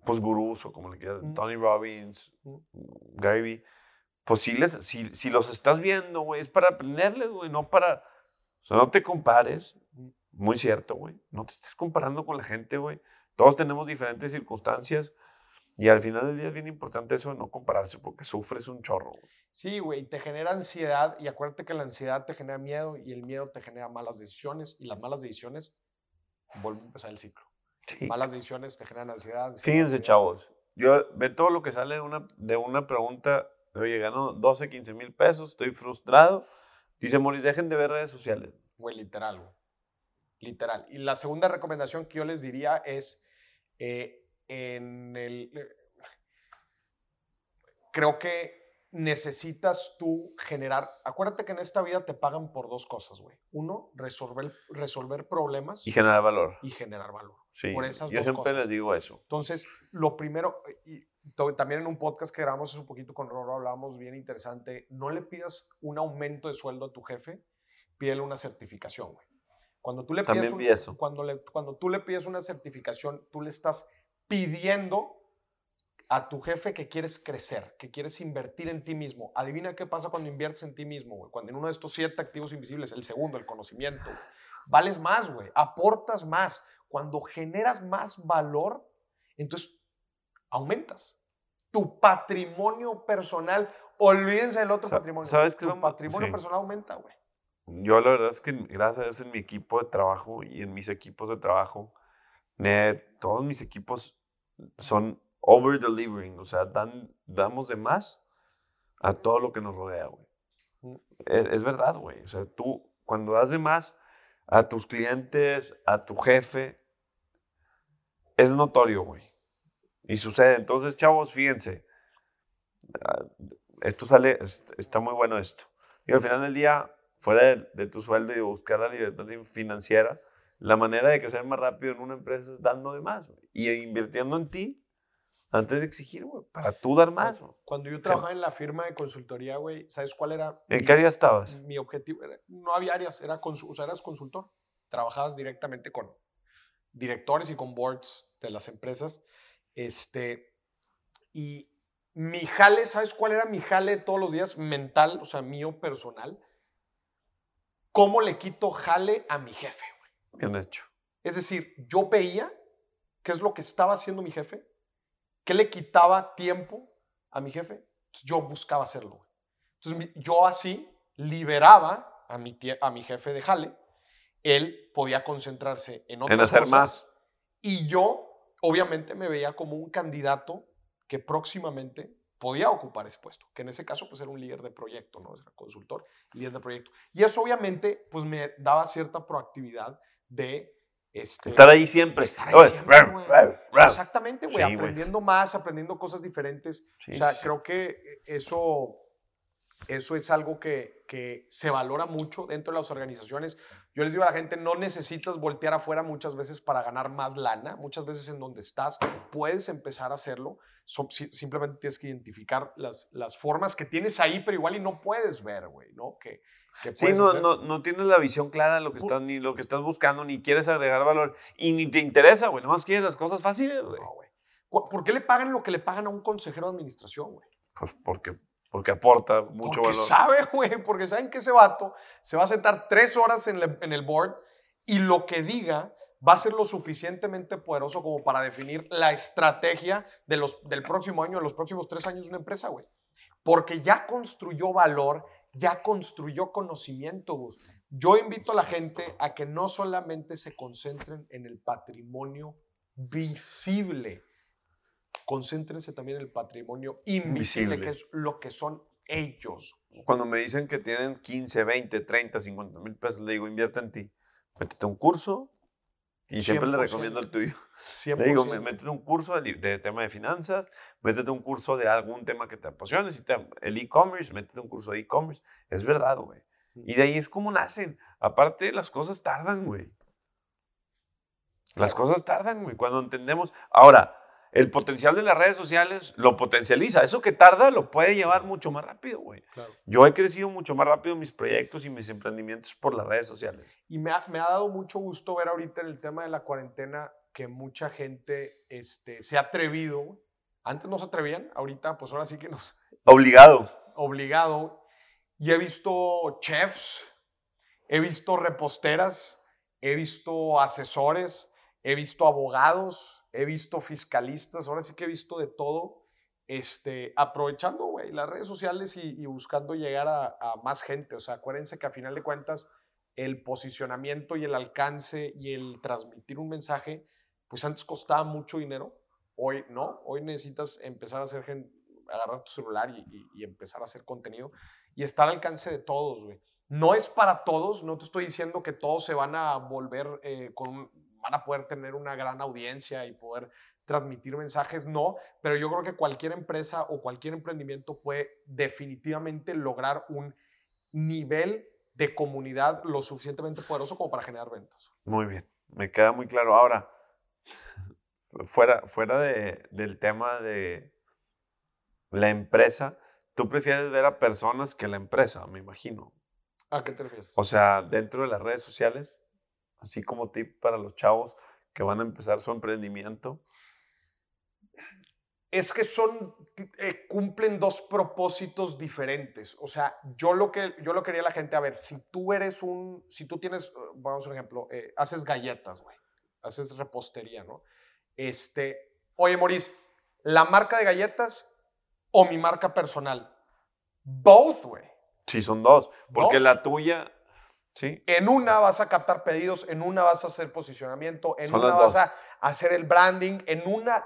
pues, gurús, o como le quieras, mm. Tony Robbins, mm. Gary Vee, pues, si, les, si, si los estás viendo, güey, es para aprenderles, güey, no para... O sea, no te compares, muy cierto, güey, no te estés comparando con la gente, güey. Todos tenemos diferentes circunstancias y al final del día es bien importante eso de no compararse porque sufres un chorro, güey. Sí, güey, te genera ansiedad y acuérdate que la ansiedad te genera miedo y el miedo te genera malas decisiones y las malas decisiones vuelven a empezar el ciclo. Sí. Malas decisiones te generan ansiedad. ansiedad Fíjense, ansiedad. Chavos, yo ve todo lo que sale de una, de una pregunta. Oye, gano doce, quince mil pesos, estoy frustrado. Dice Moris, dejen de ver redes sociales. Güey, literal, güey. literal. Y la segunda recomendación que yo les diría es, eh, en el, eh, creo que necesitas tú generar, acuérdate que en esta vida te pagan por dos cosas, güey. Uno, resolver, resolver problemas. Y generar valor. Y generar valor. Sí, por esas yo dos siempre cosas. Les digo eso. Entonces, lo primero, y también en un podcast que grabamos hace un poquito con Roro, hablábamos bien interesante, no le pidas un aumento de sueldo a tu jefe, pídele una certificación, güey. Cuando tú le pides un, cuando le, cuando tú le pides una certificación, tú le estás pidiendo a tu jefe que quieres crecer, que quieres invertir en ti mismo. Adivina qué pasa cuando inviertes en ti mismo, güey. Cuando en uno de estos siete activos invisibles, el segundo, el conocimiento, güey, vales más, güey. Aportas más. Cuando generas más valor, entonces aumentas. Tu patrimonio personal, olvídense del otro Sa- patrimonio. ¿Sabes qué? Tu vamos? patrimonio sí. personal aumenta, güey. Yo la verdad es que gracias a Dios en mi equipo de trabajo y en mis equipos de trabajo, eh, todos mis equipos son over-delivering, o sea, dan, damos de más a todo lo que nos rodea, güey. Es, es verdad, güey. O sea, tú, cuando das de más a tus clientes, a tu jefe, es notorio, güey. Y sucede. Entonces, chavos, fíjense. Esto sale, está muy bueno esto. Y al final del día, fuera de, de tu sueldo y buscar la libertad financiera, la manera de crecer más rápido en una empresa es dando de más, güey. Y invirtiendo en ti antes de exigir, güey, para tú dar más. Wey. Cuando yo trabajaba en la firma de consultoría, güey, ¿sabes cuál era? ¿En mi, qué área estabas? Mi objetivo, era, no había áreas, era consu- o sea, eras consultor. Trabajabas directamente con directores y con boards de las empresas. Este, y mi jale, ¿sabes cuál era mi jale todos los días? Mental, o sea, mío personal. ¿Cómo le quito jale a mi jefe, güey? Bien hecho. Es decir, yo veía qué es lo que estaba haciendo mi jefe, ¿qué le quitaba tiempo a mi jefe? Entonces, yo buscaba hacerlo, güey. Entonces, yo así liberaba a mi, tie- a mi jefe de jale. Él podía concentrarse en otras en hacer cosas. Más. Y yo, obviamente, me veía como un candidato que próximamente podía ocupar ese puesto. Que en ese caso, pues, era un líder de proyecto, ¿no? Era consultor, líder de proyecto. Y eso, obviamente, pues, me daba cierta proactividad de... Este, estar ahí siempre. Estar ahí oye, siempre rah, rah, rah. Exactamente, güey. Sí, aprendiendo wey. más, aprendiendo cosas diferentes. Sí, o sea, sí. creo que eso, eso es algo que, que se valora mucho dentro de las organizaciones. Yo les digo a la gente, no necesitas voltear afuera muchas veces para ganar más lana. Muchas veces en donde estás puedes empezar a hacerlo. So, simplemente tienes que identificar las, las formas que tienes ahí, pero igual y no puedes ver, güey, ¿no? Que, que sí, no, no, no tienes la visión clara de lo que estás, ni lo que estás buscando, ni quieres agregar valor, y ni te interesa, güey. Nomás quieres las cosas fáciles, güey. No, güey. ¿Por qué le pagan lo que le pagan a un consejero de administración, güey? Pues porque... Porque aporta mucho porque valor. Porque sabe, güey, porque saben que ese vato se va a sentar tres horas en, le, en el board y lo que diga va a ser lo suficientemente poderoso como para definir la estrategia de los, del próximo año, de los próximos tres años de una empresa, güey. Porque ya construyó valor, ya construyó conocimiento, güey. Yo invito a la gente a que no solamente se concentren en el patrimonio visible, concéntrense también en el patrimonio invisible, invisible, que es lo que son ellos. Cuando me dicen que tienen quince, veinte, treinta, cincuenta mil pesos, le digo, invierte en ti. Métete un curso y siempre le recomiendo el tuyo. cien por ciento. Le digo, métete un curso de, de tema de finanzas, métete un curso de algún tema que te apasione, si te, el e-commerce, métete un curso de e-commerce. Es verdad, güey. Y de ahí es como nacen. Aparte, las cosas tardan, güey. Las cosas tardan, güey. Cuando entendemos... Ahora... El potencial de las redes sociales lo potencializa. Eso que tarda lo puede llevar mucho más rápido, güey. Claro. Yo he crecido mucho más rápido mis proyectos y mis emprendimientos por las redes sociales. Y me ha, me ha dado mucho gusto ver ahorita en el tema de la cuarentena que mucha gente este, se ha atrevido. Antes no se atrevían, ahorita pues ahora sí que nos... Obligado. Obligado. Y he visto chefs, he visto reposteras, he visto asesores, he visto abogados... He visto fiscalistas, ahora sí que he visto de todo, este, aprovechando, güey, las redes sociales y, y buscando llegar a, a más gente. O sea, acuérdense que a final de cuentas el posicionamiento y el alcance y el transmitir un mensaje, pues antes costaba mucho dinero, hoy no, hoy necesitas empezar a hacer gente, agarrar tu celular y, y, y empezar a hacer contenido y está al alcance de todos, güey. No es para todos, no te estoy diciendo que todos se van a volver, eh, con, van a poder tener una gran audiencia y poder transmitir mensajes, no, pero yo creo que cualquier empresa o cualquier emprendimiento puede definitivamente lograr un nivel de comunidad lo suficientemente poderoso como para generar ventas. Muy bien, me queda muy claro. Ahora, fuera, fuera de, del tema de la empresa, tú prefieres ver a personas que la empresa, me imagino. ¿A qué te refieres? O sea, dentro de las redes sociales, así como tip para los chavos que van a empezar su emprendimiento. Es que son, eh, cumplen dos propósitos diferentes. O sea, yo lo que yo lo quería a la gente, a ver, si tú eres un, si tú tienes, vamos a un ejemplo, eh, haces galletas, güey, haces repostería, ¿no? Este, oye, Moris, ¿la marca de galletas o mi marca personal? Both, güey. Sí, son dos, porque dos. La tuya, sí. En una vas a captar pedidos, en una vas a hacer posicionamiento, en son una vas a hacer el branding, en una...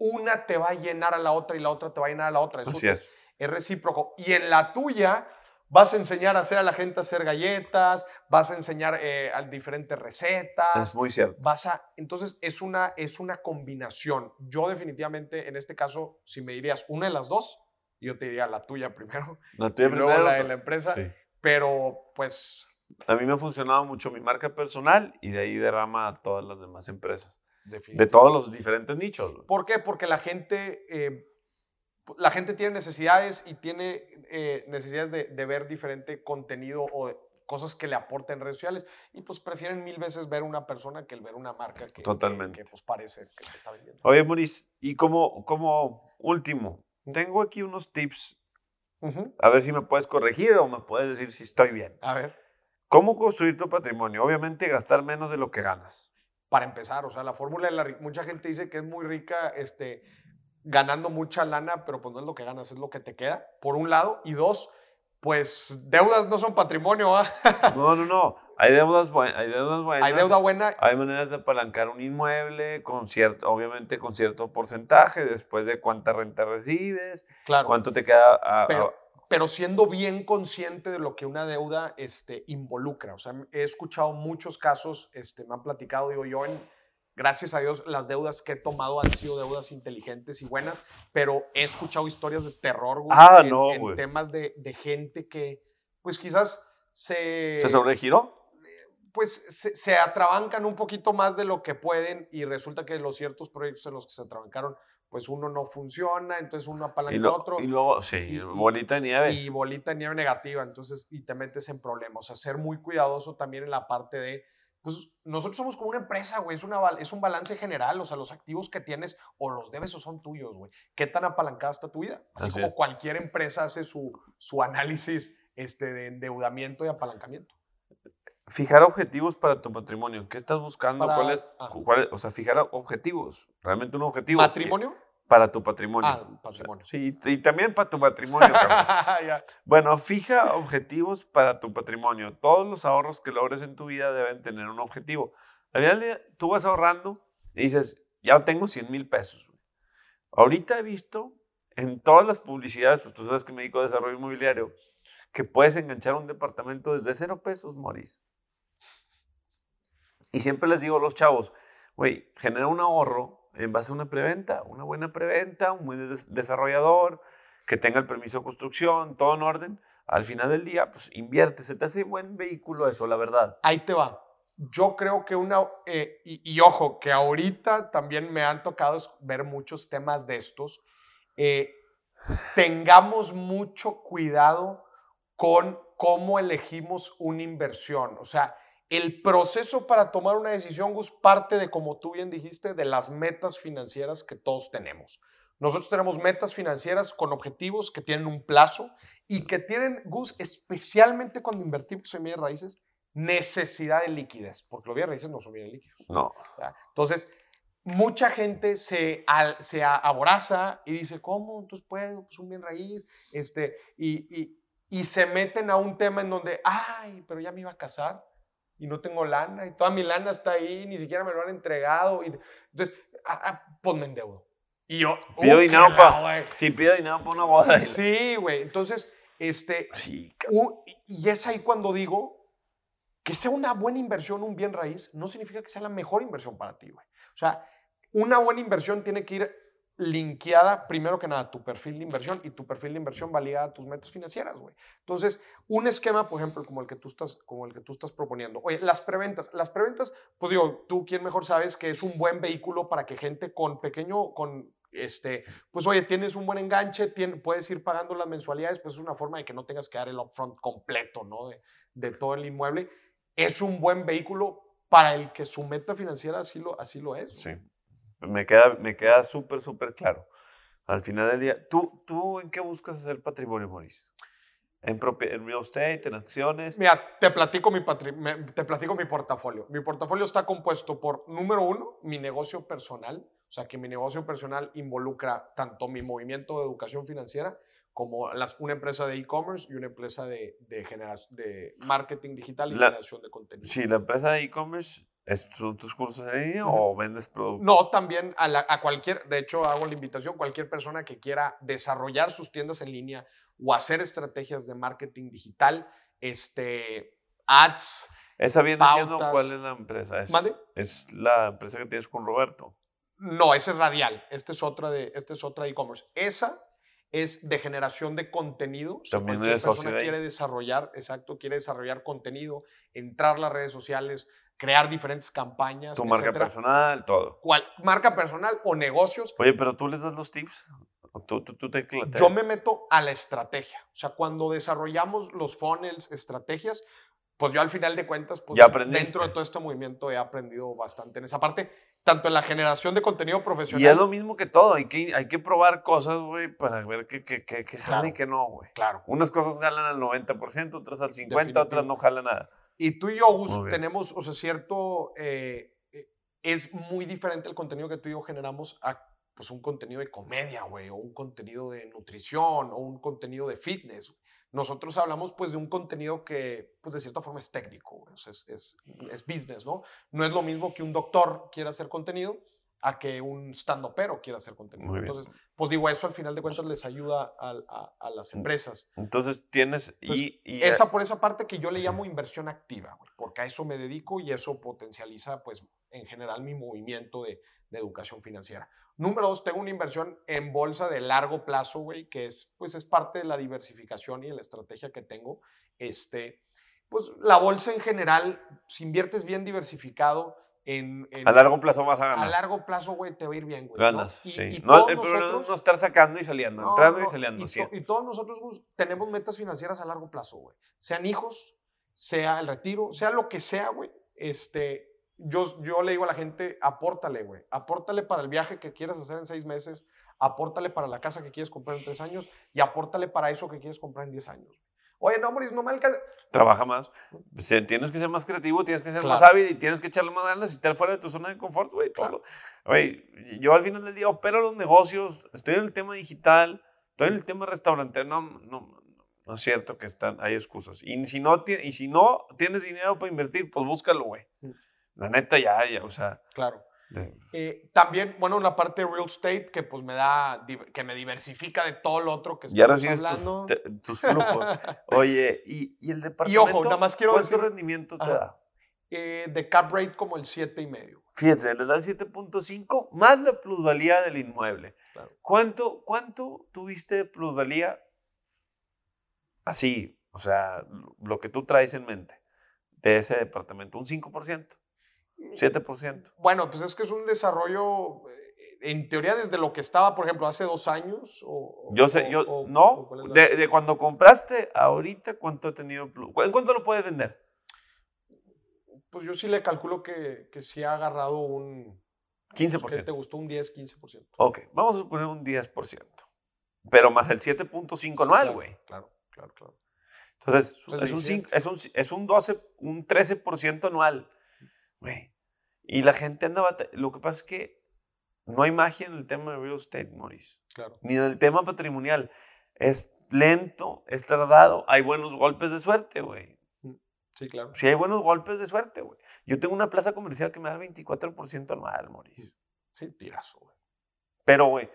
Una te va a llenar a la otra y la otra te va a llenar a la otra. Eso así es. Es recíproco. Y en la tuya vas a enseñar a hacer a la gente a hacer galletas, vas a enseñar eh, a diferentes recetas. Es muy cierto. Vas a, entonces es una, es una combinación. Yo definitivamente en este caso, si me dirías una de las dos, yo te diría la tuya primero. La tuya y primero. Luego la de la empresa. Sí. Pero pues... A mí me ha funcionado mucho mi marca personal y de ahí derrama a todas las demás empresas. De todos los diferentes nichos. ¿Por qué? Porque la gente, eh, la gente tiene necesidades y tiene eh, necesidades de, de ver diferente contenido o de cosas que le aporten redes sociales y pues prefieren mil veces ver una persona que el ver una marca que, totalmente. que, que pues parece que está vendiendo. Oye, Moris, y como, como último, tengo aquí unos tips. Uh-huh. A ver si me puedes corregir o me puedes decir si estoy bien. A ver. ¿Cómo construir tu patrimonio? Obviamente gastar menos de lo que ganas. Para empezar, o sea, la fórmula de la riqueza, mucha gente dice que es muy rica este, ganando mucha lana, pero pues no es lo que ganas, es lo que te queda, por un lado. Y dos, pues deudas no son patrimonio, ¿eh? No, no, no. Hay deudas, bu- hay deudas buenas. Hay deuda buena. Hay maneras de apalancar un inmueble, con cierto, obviamente con cierto porcentaje, después de cuánta renta recibes, claro, cuánto te queda... A, pero, a... pero siendo bien consciente de lo que una deuda este, involucra. O sea, he escuchado muchos casos, este, me han platicado, digo yo, en, gracias a Dios, las deudas que he tomado han sido deudas inteligentes y buenas, pero he escuchado historias de terror, güey, ah, en, no, en temas de, de gente que, pues quizás se... ¿Se sobregiró? Pues se, se atrabancan un poquito más de lo que pueden y resulta que los ciertos proyectos en los que se atrabancaron pues uno no funciona, entonces uno apalanca y lo, otro. Y luego, sí, y, bolita de nieve. Y bolita de nieve negativa, entonces, y te metes en problemas. O sea, ser muy cuidadoso también en la parte de, pues, nosotros somos como una empresa, güey, es, una, es un balance general, o sea, los activos que tienes o los debes o son tuyos, güey. ¿Qué tan apalancada está tu vida? Así, Así como es. Cualquier empresa hace su, su análisis este, de endeudamiento y apalancamiento. Fijar objetivos para tu patrimonio. ¿Qué estás buscando? Para, ¿Cuál es, cuál es, o sea, fijar objetivos. Realmente un objetivo. ¿Patrimonio? Para tu patrimonio. Ah, patrimonio. O sea, sí, y, y también para tu patrimonio. Yeah. Bueno, fija objetivos para tu patrimonio. Todos los ahorros que logres en tu vida deben tener un objetivo. Al final del día, tú vas ahorrando y dices, ya tengo cien mil pesos. Ahorita he visto en todas las publicidades, pues tú sabes que me dedico a desarrollo inmobiliario, que puedes enganchar un departamento desde cero pesos, Moris. Y siempre les digo a los chavos, güey, genera un ahorro en base a una preventa, una buena preventa, un buen des- desarrollador, que tenga el permiso de construcción, todo en orden. Al final del día, pues invierte, se te hace buen vehículo eso, la verdad. Ahí te va. Yo creo que una, eh, y, y ojo, que ahorita también me han tocado ver muchos temas de estos. Eh, tengamos mucho cuidado con cómo elegimos una inversión, o sea, el proceso para tomar una decisión, Gus, parte de, como tú bien dijiste, de las metas financieras que todos tenemos. Nosotros tenemos metas financieras con objetivos que tienen un plazo y que tienen, Gus, especialmente cuando invertimos en bienes raíces, necesidad de liquidez, porque los bienes raíces no son bienes líquidos. No. Entonces, mucha gente se, al, se aboraza y dice, ¿cómo? Entonces puedo, pues un bien raíz, este, y, y, y se meten a un tema en donde, ay, pero ya me iba a casar. Y no tengo lana, y toda mi lana está ahí, ni siquiera me lo han entregado. Y, entonces, ah, ah, pues me endeudo. Y yo... Pido uh, dinero para... Si pido dinero para una boda. Sí, güey. Entonces, Este, sí, u, y es ahí cuando digo que sea una buena inversión, un bien raíz, no significa que sea la mejor inversión para ti, güey. O sea, una buena inversión tiene que ir linkeada, primero que nada, tu perfil de inversión, y tu perfil de inversión va ligada a tus metas financieras, güey. Entonces, un esquema, por ejemplo, como el que tú estás, como el que tú estás proponiendo. Oye, las preventas, las preventas, pues digo, tú quién mejor sabes que es un buen vehículo para que gente con pequeño, con este, pues oye, tienes un buen enganche, tienes, puedes ir pagando las mensualidades, pues es una forma de que no tengas que dar el upfront completo, ¿no? De, de todo el inmueble. Es un buen vehículo para el que su meta financiera así lo, así lo es. Sí. Me queda, me queda súper, súper claro. Al final del día, ¿tú, tú en qué buscas hacer patrimonio, Moris? ¿En, propi- en real estate, en acciones? Mira, te platico, mi patri- me, te platico mi portafolio. Mi portafolio está compuesto por, número uno, mi negocio personal. O sea, que mi negocio personal involucra tanto mi movimiento de educación financiera como las, una empresa de e-commerce y una empresa de, de, genera- de marketing digital y la, generación de contenido. Sí, la empresa de e-commerce... ¿Son tus cursos en línea o vendes productos? No, también a, la, a cualquier, de hecho hago la invitación, cualquier persona que quiera desarrollar sus tiendas en línea o hacer estrategias de marketing digital, este, ads, ¿esa viene siendo cuál es la empresa? ¿Es, ¿Mande? ¿Es la empresa que tienes con Roberto? No, esa es Radial, esta es otra de, esta es otra de e-commerce. Esa es de generación de contenido. También eres socio de ahí. Si cualquier persona quiere desarrollar, exacto, quiere desarrollar contenido, entrar a las redes sociales, crear diferentes campañas, tu marca etcétera. Personal, todo. ¿Cuál? Marca personal o negocios. Oye, pero tú les das los tips. ¿Tú, tú, tú te, te... Yo me meto a la estrategia. O sea, cuando desarrollamos los funnels, estrategias, pues yo al final de cuentas, pues, dentro de todo este movimiento he aprendido bastante en esa parte, tanto en la generación de contenido profesional. Y es lo mismo que todo. Hay que, hay que probar cosas, güey, para ver qué, qué, qué, qué claro. sale y qué no, güey. Claro. Unas cosas jalan al noventa por ciento, otras al cincuenta por ciento, definitivo. Otras no jalan nada. Y tú y yo, Gus, tenemos, o sea, cierto, eh, es muy diferente el contenido que tú y yo generamos a, pues, un contenido de comedia, güey, o un contenido de nutrición, o un contenido de fitness. Nosotros hablamos, pues, de un contenido que, pues, de cierta forma es técnico, güey, o sea, es, es, es business, ¿no? No es lo mismo que un doctor quiera hacer contenido a que un stand-upero quiera hacer contenido. Entonces, pues digo, eso al final de cuentas les ayuda a, a, a las empresas. Entonces tienes... Entonces, y, y esa por esa parte que yo le llamo inversión activa, güey, porque a eso me dedico y eso potencializa, pues, en general mi movimiento de, de educación financiera. Número dos, tengo una inversión en bolsa de largo plazo, güey, que es, pues, es parte de la diversificación y de la estrategia que tengo. Este, pues la bolsa en general, si inviertes bien diversificado, En, en, a largo plazo vas a ganar. A largo plazo, güey, te va a ir bien, güey. Ganas, ¿no? Y, sí. Y no, el problema no es no estar sacando y saliendo, no, entrando no, y saliendo. Y, to, y todos nosotros, Gus, tenemos metas financieras a largo plazo, güey. Sean hijos, sea el retiro, sea lo que sea, güey. Este, yo, yo le digo a la gente, apórtale, güey. Apórtale para el viaje que quieras hacer en seis meses, apórtale para la casa que quieres comprar en tres años y apórtale para eso que quieres comprar en diez años. Oye, no, Moris, no me alcanza. Trabaja más. Tienes que ser más creativo, tienes que ser claro. más hábil y tienes que echarle más ganas y estar fuera de tu zona de confort, güey. Claro. Yo al final del día opero los negocios, estoy en el tema digital, estoy en el tema restaurante. No, no, no es cierto que están, hay excusas. Y si no, y si no tienes dinero para invertir, pues búscalo, güey. La neta ya, ya, o sea. Claro. De... Eh, también, bueno, la parte de real estate que pues me da, que me diversifica de todo lo otro que estamos hablando. Ya recibes tus, tus flujos. Oye, ¿y, y el departamento? Y ojo, nada más quiero ¿cuánto decir, rendimiento te ajá. da? Eh, de cap rate como el siete y medio. Fíjate, le da el siete punto cinco más la plusvalía del inmueble. Claro. ¿Cuánto, ¿Cuánto tuviste de plusvalía? Así, o sea, lo que tú traes en mente de ese departamento, un cinco por ciento. siete por ciento. Bueno, pues es que es un desarrollo, en teoría, desde lo que estaba, por ejemplo, hace dos años. O, yo sé, o, yo, o, no, o de, de cuando compraste, ahorita, ¿cuánto ha tenido? ¿En cuánto lo puedes vender? Pues yo sí le calculo que, que sí ha agarrado un... quince por ciento. Pues, ¿qué te gustó? Un diez, quince por ciento. Ok, vamos a suponer un diez por ciento. Pero más el siete punto cinco sí, anual, güey. Claro, claro, claro. Entonces, Entonces es, un cinco, es, un, es un doce, un trece por ciento anual. Wey. Y la gente anda bata- lo que pasa es que no hay magia en el tema de real estate, Moris. Claro. Ni en el tema patrimonial. Es lento, es tardado. Hay buenos golpes de suerte, güey. Sí, claro. Sí, hay buenos golpes de suerte, güey. Yo tengo una plaza comercial que me da veinticuatro por ciento anual, Moris. Sí, tirazo, güey. Pero, güey,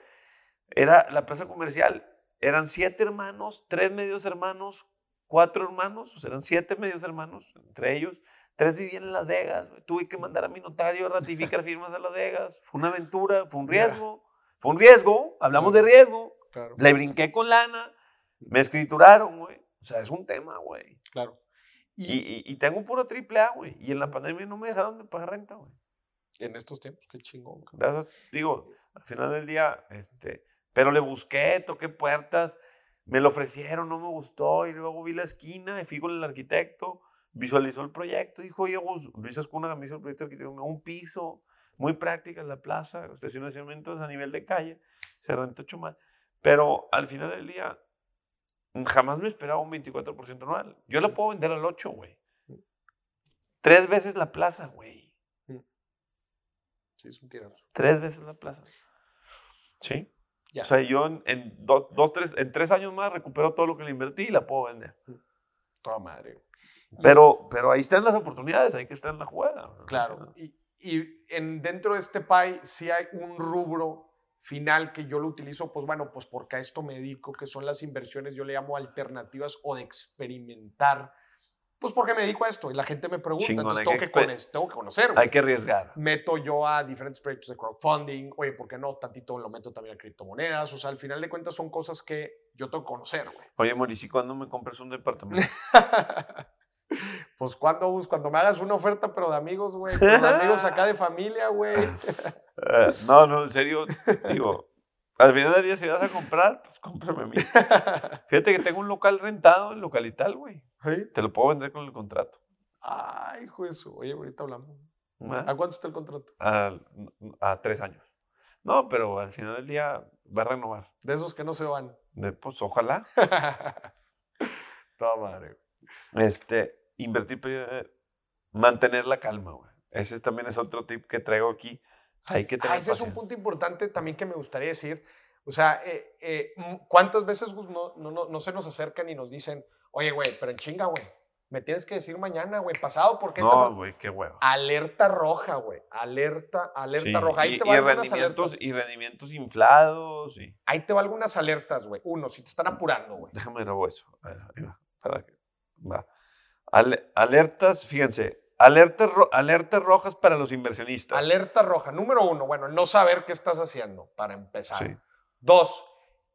era la plaza comercial. eran siete hermanos, tres medios hermanos, cuatro hermanos, o sea, eran siete medios hermanos, entre ellos, tres vivían en Las Vegas, wey. Tuve que mandar a mi notario a ratificar firmas a Las Vegas, fue una aventura, fue un riesgo, yeah. fue un riesgo, hablamos de riesgo, claro. Le brinqué con lana, me escrituraron, güey, o sea, es un tema, güey. Claro. Y, y, y tengo un puro triple A, güey, y en la pandemia no me dejaron de pagar renta, güey. En estos tiempos, qué chingón. Eso, digo, al final del día, este, pero le busqué, toqué puertas, me lo ofrecieron, no me gustó, y luego vi la esquina, y fui con el arquitecto, visualizó el proyecto, dijo, oye, Luis Azcuna me hizo el proyecto de arquitecto, un piso, muy práctica en la plaza, estacionamientos a nivel de calle, se rentó chumán, pero al final del día, jamás me esperaba un veinticuatro por ciento anual. Yo la puedo vender al ocho, güey. Tres veces la plaza, güey. Sí, es un tirano. Tres veces la plaza. Sí. Ya. O sea, yo en, en, do, dos, tres, en tres años más recupero todo lo que le invertí y la puedo vender. Toda madre. Pero, pero ahí están las oportunidades, hay que estar en la jugada. Claro. No sé, ¿no? Y, y en, dentro de este pie, sí hay un rubro final que yo lo utilizo, pues bueno, pues porque a esto me dedico, que son las inversiones, yo le llamo alternativas o de experimentar. Pues porque me dedico a esto y la gente me pregunta, Chingón, entonces tengo que, que exper- tengo que conocer. Hay wey. que arriesgar. Meto yo a diferentes proyectos de crowdfunding, oye, ¿por qué no? Tantito lo meto también a criptomonedas, o sea, al final de cuentas son cosas que yo tengo que conocer, güey. Oye, Moris, ¿y cuándo me compras un departamento? Pues cuando, cuando me hagas una oferta, pero de amigos, güey, pero de amigos acá de familia, güey. uh, no, no, en serio, digo... Al final del día, si vas a comprar, pues cómprame a mí. Fíjate que tengo un local rentado en Localital, güey. ¿Sí? Te lo puedo vender con el contrato. Ay, hijo de eso. Oye, ahorita hablamos. ¿Ah? ¿A cuánto está el contrato? A, a tres años. No, pero al final del día va a renovar. De esos que no se van. De, pues ojalá. Toda madre. Este, invertir, eh, mantener la calma, güey. Ese también es otro tip que traigo aquí. Hay que tener ah, ese paciencia. Es un punto importante también que me gustaría decir. O sea, eh, eh, ¿cuántas veces no, no, no, no se nos acercan y nos dicen, oye, güey, pero en chinga, güey, me tienes que decir mañana, güey, pasado, porque no, güey, qué huevo. Alerta roja, güey, alerta, alerta sí. roja. Ahí y, te van algunas alertas. Y rendimientos inflados. Sí. Ahí te van algunas alertas, güey. Uno, si te están apurando, güey. Déjame grabar eso. A ver, ahí va. Para que, va. Ale, alertas, fíjense. Alertas, ro- alertas rojas para los inversionistas. Alerta roja. Número uno, bueno, no saber qué estás haciendo para empezar. Sí. Dos,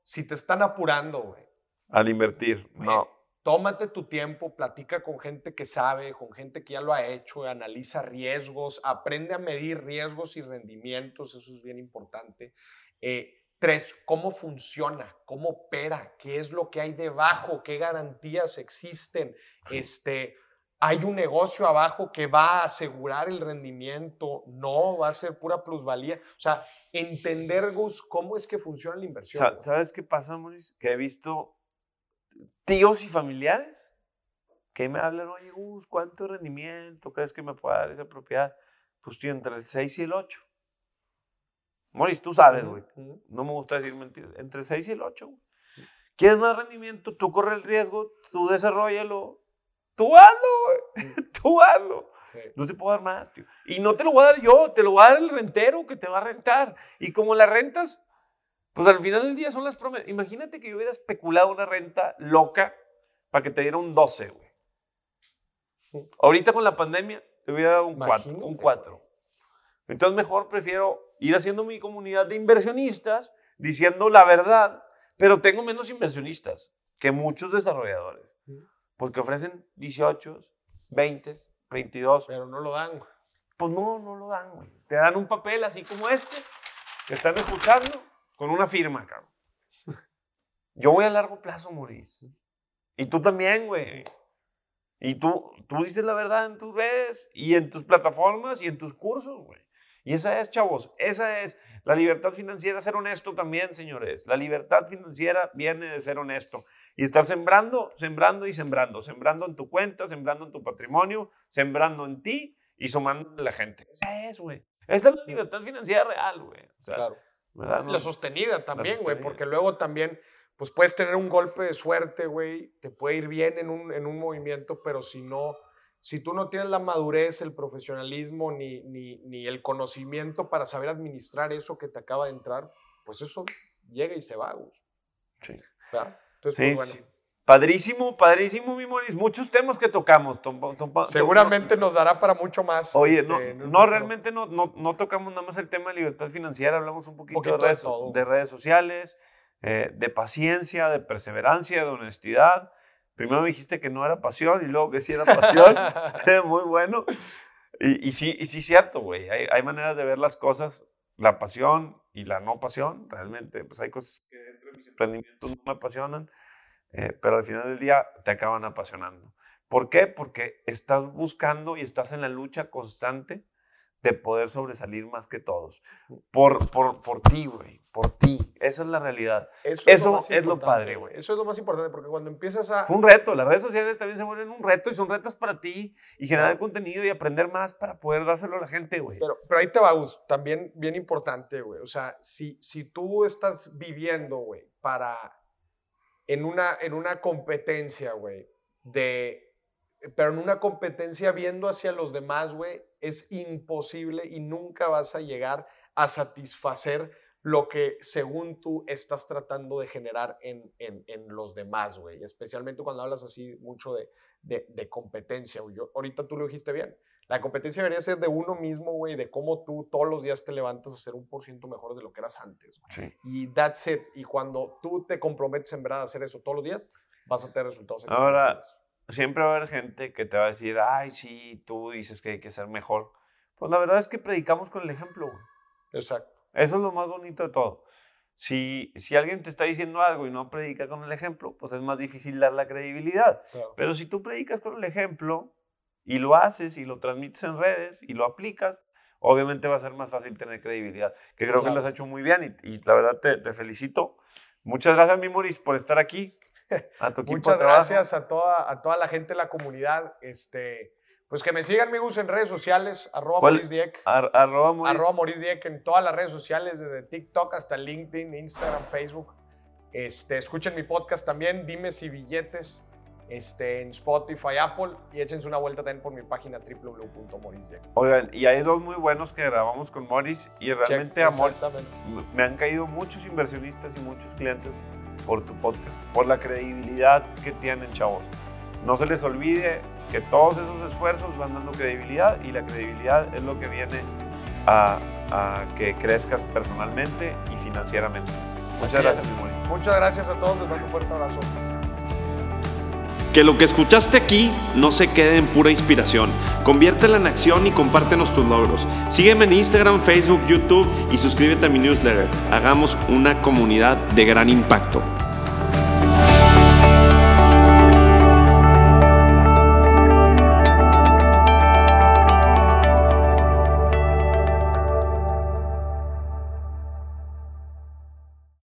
si te están apurando, güey. Al invertir, wey, no. Tómate tu tiempo, platica con gente que sabe, con gente que ya lo ha hecho, analiza riesgos, aprende a medir riesgos y rendimientos, eso es bien importante. Eh, tres, cómo funciona, cómo opera, qué es lo que hay debajo, qué garantías existen, sí. este... ¿Hay un negocio abajo que va a asegurar el rendimiento? No, va a ser pura plusvalía. O sea, entender, Gus, cómo es que funciona la inversión. Sa- ¿Sabes qué pasa, Moris? Que he visto tíos y familiares que me hablan, oye, Gus, ¿cuánto rendimiento crees que me pueda dar esa propiedad? Pues estoy entre el seis y el ocho. Moris, tú sabes, güey. Uh-huh. No me gusta decir mentiras. Entre el seis y el ocho. Wey. ¿Quieres más rendimiento? Tú corre el riesgo, tú desarróllalo. Tú hazlo, güey. Tú hazlo. Sí. No te puedo dar más, tío. Y no te lo voy a dar yo, te lo va a dar el rentero que te va a rentar. Y como las rentas, pues al final del día son las promesas. Imagínate que yo hubiera especulado una renta loca para que te diera un doce, güey. Sí. Ahorita con la pandemia te hubiera dado un Imagínate, cuatro, un cuatro. Entonces mejor prefiero ir haciendo mi comunidad de inversionistas, diciendo la verdad, pero tengo menos inversionistas que muchos desarrolladores. Porque ofrecen dieciocho, veinte, veintidós. Pero no lo dan, güey. Pues no, no lo dan, güey. Te dan un papel así como este, que están escuchando, con una firma, cabrón. Yo voy a largo plazo, Moris. Y tú también, güey. Y tú, tú dices la verdad en tus redes, y en tus plataformas, y en tus cursos, güey. Y esa es, chavos, esa es la libertad financiera, ser honesto también, señores. La libertad financiera viene de ser honesto. Y estar sembrando, sembrando y sembrando. Sembrando en tu cuenta, sembrando en tu patrimonio, sembrando en ti y sumando a la gente. Esa es, güey. Esa es la libertad financiera real, güey. O sea, claro. ¿Verdad? La sostenida también, güey. Porque luego también, pues puedes tener un golpe de suerte, güey. Te puede ir bien en un, en un movimiento, pero si no... Si tú no tienes la madurez, el profesionalismo, ni, ni, ni el conocimiento para saber administrar eso que te acaba de entrar, pues eso llega y se va, güey. Sí. Entonces, sí, pues, bueno. Sí. Padrísimo, padrísimo, mi Moris. Muchos temas que tocamos. Tom, tom, tom, tom, Seguramente tom, nos dará para mucho más. Oye, este, no, no, no, realmente no, no, no tocamos nada más el tema de libertad financiera. Hablamos un poquito, poquito de, redes, de, de redes sociales, eh, de paciencia, de perseverancia, de honestidad. Primero me dijiste que no era pasión y luego que sí era pasión. Muy bueno. Y, y sí, y sí, cierto, güey. Hay, hay maneras de ver las cosas, la pasión y la no pasión. Realmente, pues hay cosas que dentro de mis emprendimientos no me apasionan. Eh, pero al final del día te acaban apasionando. ¿Por qué? Porque estás buscando y estás en la lucha constante de poder sobresalir más que todos. Por, por, por ti, güey. Por ti. Esa es la realidad. Eso, Eso es, lo, es lo padre, güey. Eso es lo más importante, porque cuando empiezas a... Es un reto. Las redes sociales también se vuelven un reto y son retos para ti y generar no. contenido y aprender más para poder dárselo a la gente, güey. Pero, pero ahí te va, Gus. También bien importante, güey. O sea, si, si tú estás viviendo, güey, para... En una, en una competencia, güey, de, pero en una competencia viendo hacia los demás, güey, es imposible y nunca vas a llegar a satisfacer lo que según tú estás tratando de generar en, en, en los demás, güey. Especialmente cuando hablas así mucho de, de, de competencia, güey. Ahorita tú lo dijiste bien. La competencia debería ser de uno mismo, güey, de cómo tú todos los días te levantas a ser un por ciento mejor de lo que eras antes. Sí. Y that's it. Y cuando tú te comprometes en verdad a hacer eso todos los días, vas a tener resultados. Ahora, siempre va a haber gente que te va a decir, ay, sí, tú dices que hay que ser mejor. Pues la verdad es que predicamos con el ejemplo, güey. Exacto. Eso es lo más bonito de todo. Si, si alguien te está diciendo algo y no predica con el ejemplo, pues es más difícil dar la credibilidad. Claro. Pero si tú predicas con el ejemplo... y lo haces y lo transmites en redes y lo aplicas, obviamente va a ser más fácil tener credibilidad, que creo claro. que lo has hecho muy bien y, y la verdad te, te felicito. Muchas gracias, mi Moris, por estar aquí. A tu equipo Muchas de gracias a toda, a toda la gente de la comunidad. Este, pues que me sigan, mi Gus, en redes sociales, arroba morisdieck. Ar, arroba, Moris. arroba morisdieck en todas las redes sociales, desde TikTok hasta LinkedIn, Instagram, Facebook. Este, escuchen mi podcast también, Dimes y Billetes. Este, en Spotify, Apple, y échense una vuelta también por mi página doble u doble u doble u punto moris dieck. Oigan, y hay dos muy buenos que grabamos con Moris y realmente Check, amor, me han caído muchos inversionistas y muchos clientes por tu podcast, por la credibilidad que tienen, chavos. No se les olvide que todos esos esfuerzos van dando credibilidad y la credibilidad es lo que viene a, a que crezcas personalmente y financieramente. Muchas Así gracias, es. Moris. Muchas gracias a todos, les mando un fuerte abrazo. Que lo que escuchaste aquí no se quede en pura inspiración. Conviértela en acción y compártenos tus logros. Sígueme en Instagram, Facebook, YouTube y suscríbete a mi newsletter. Hagamos una comunidad de gran impacto.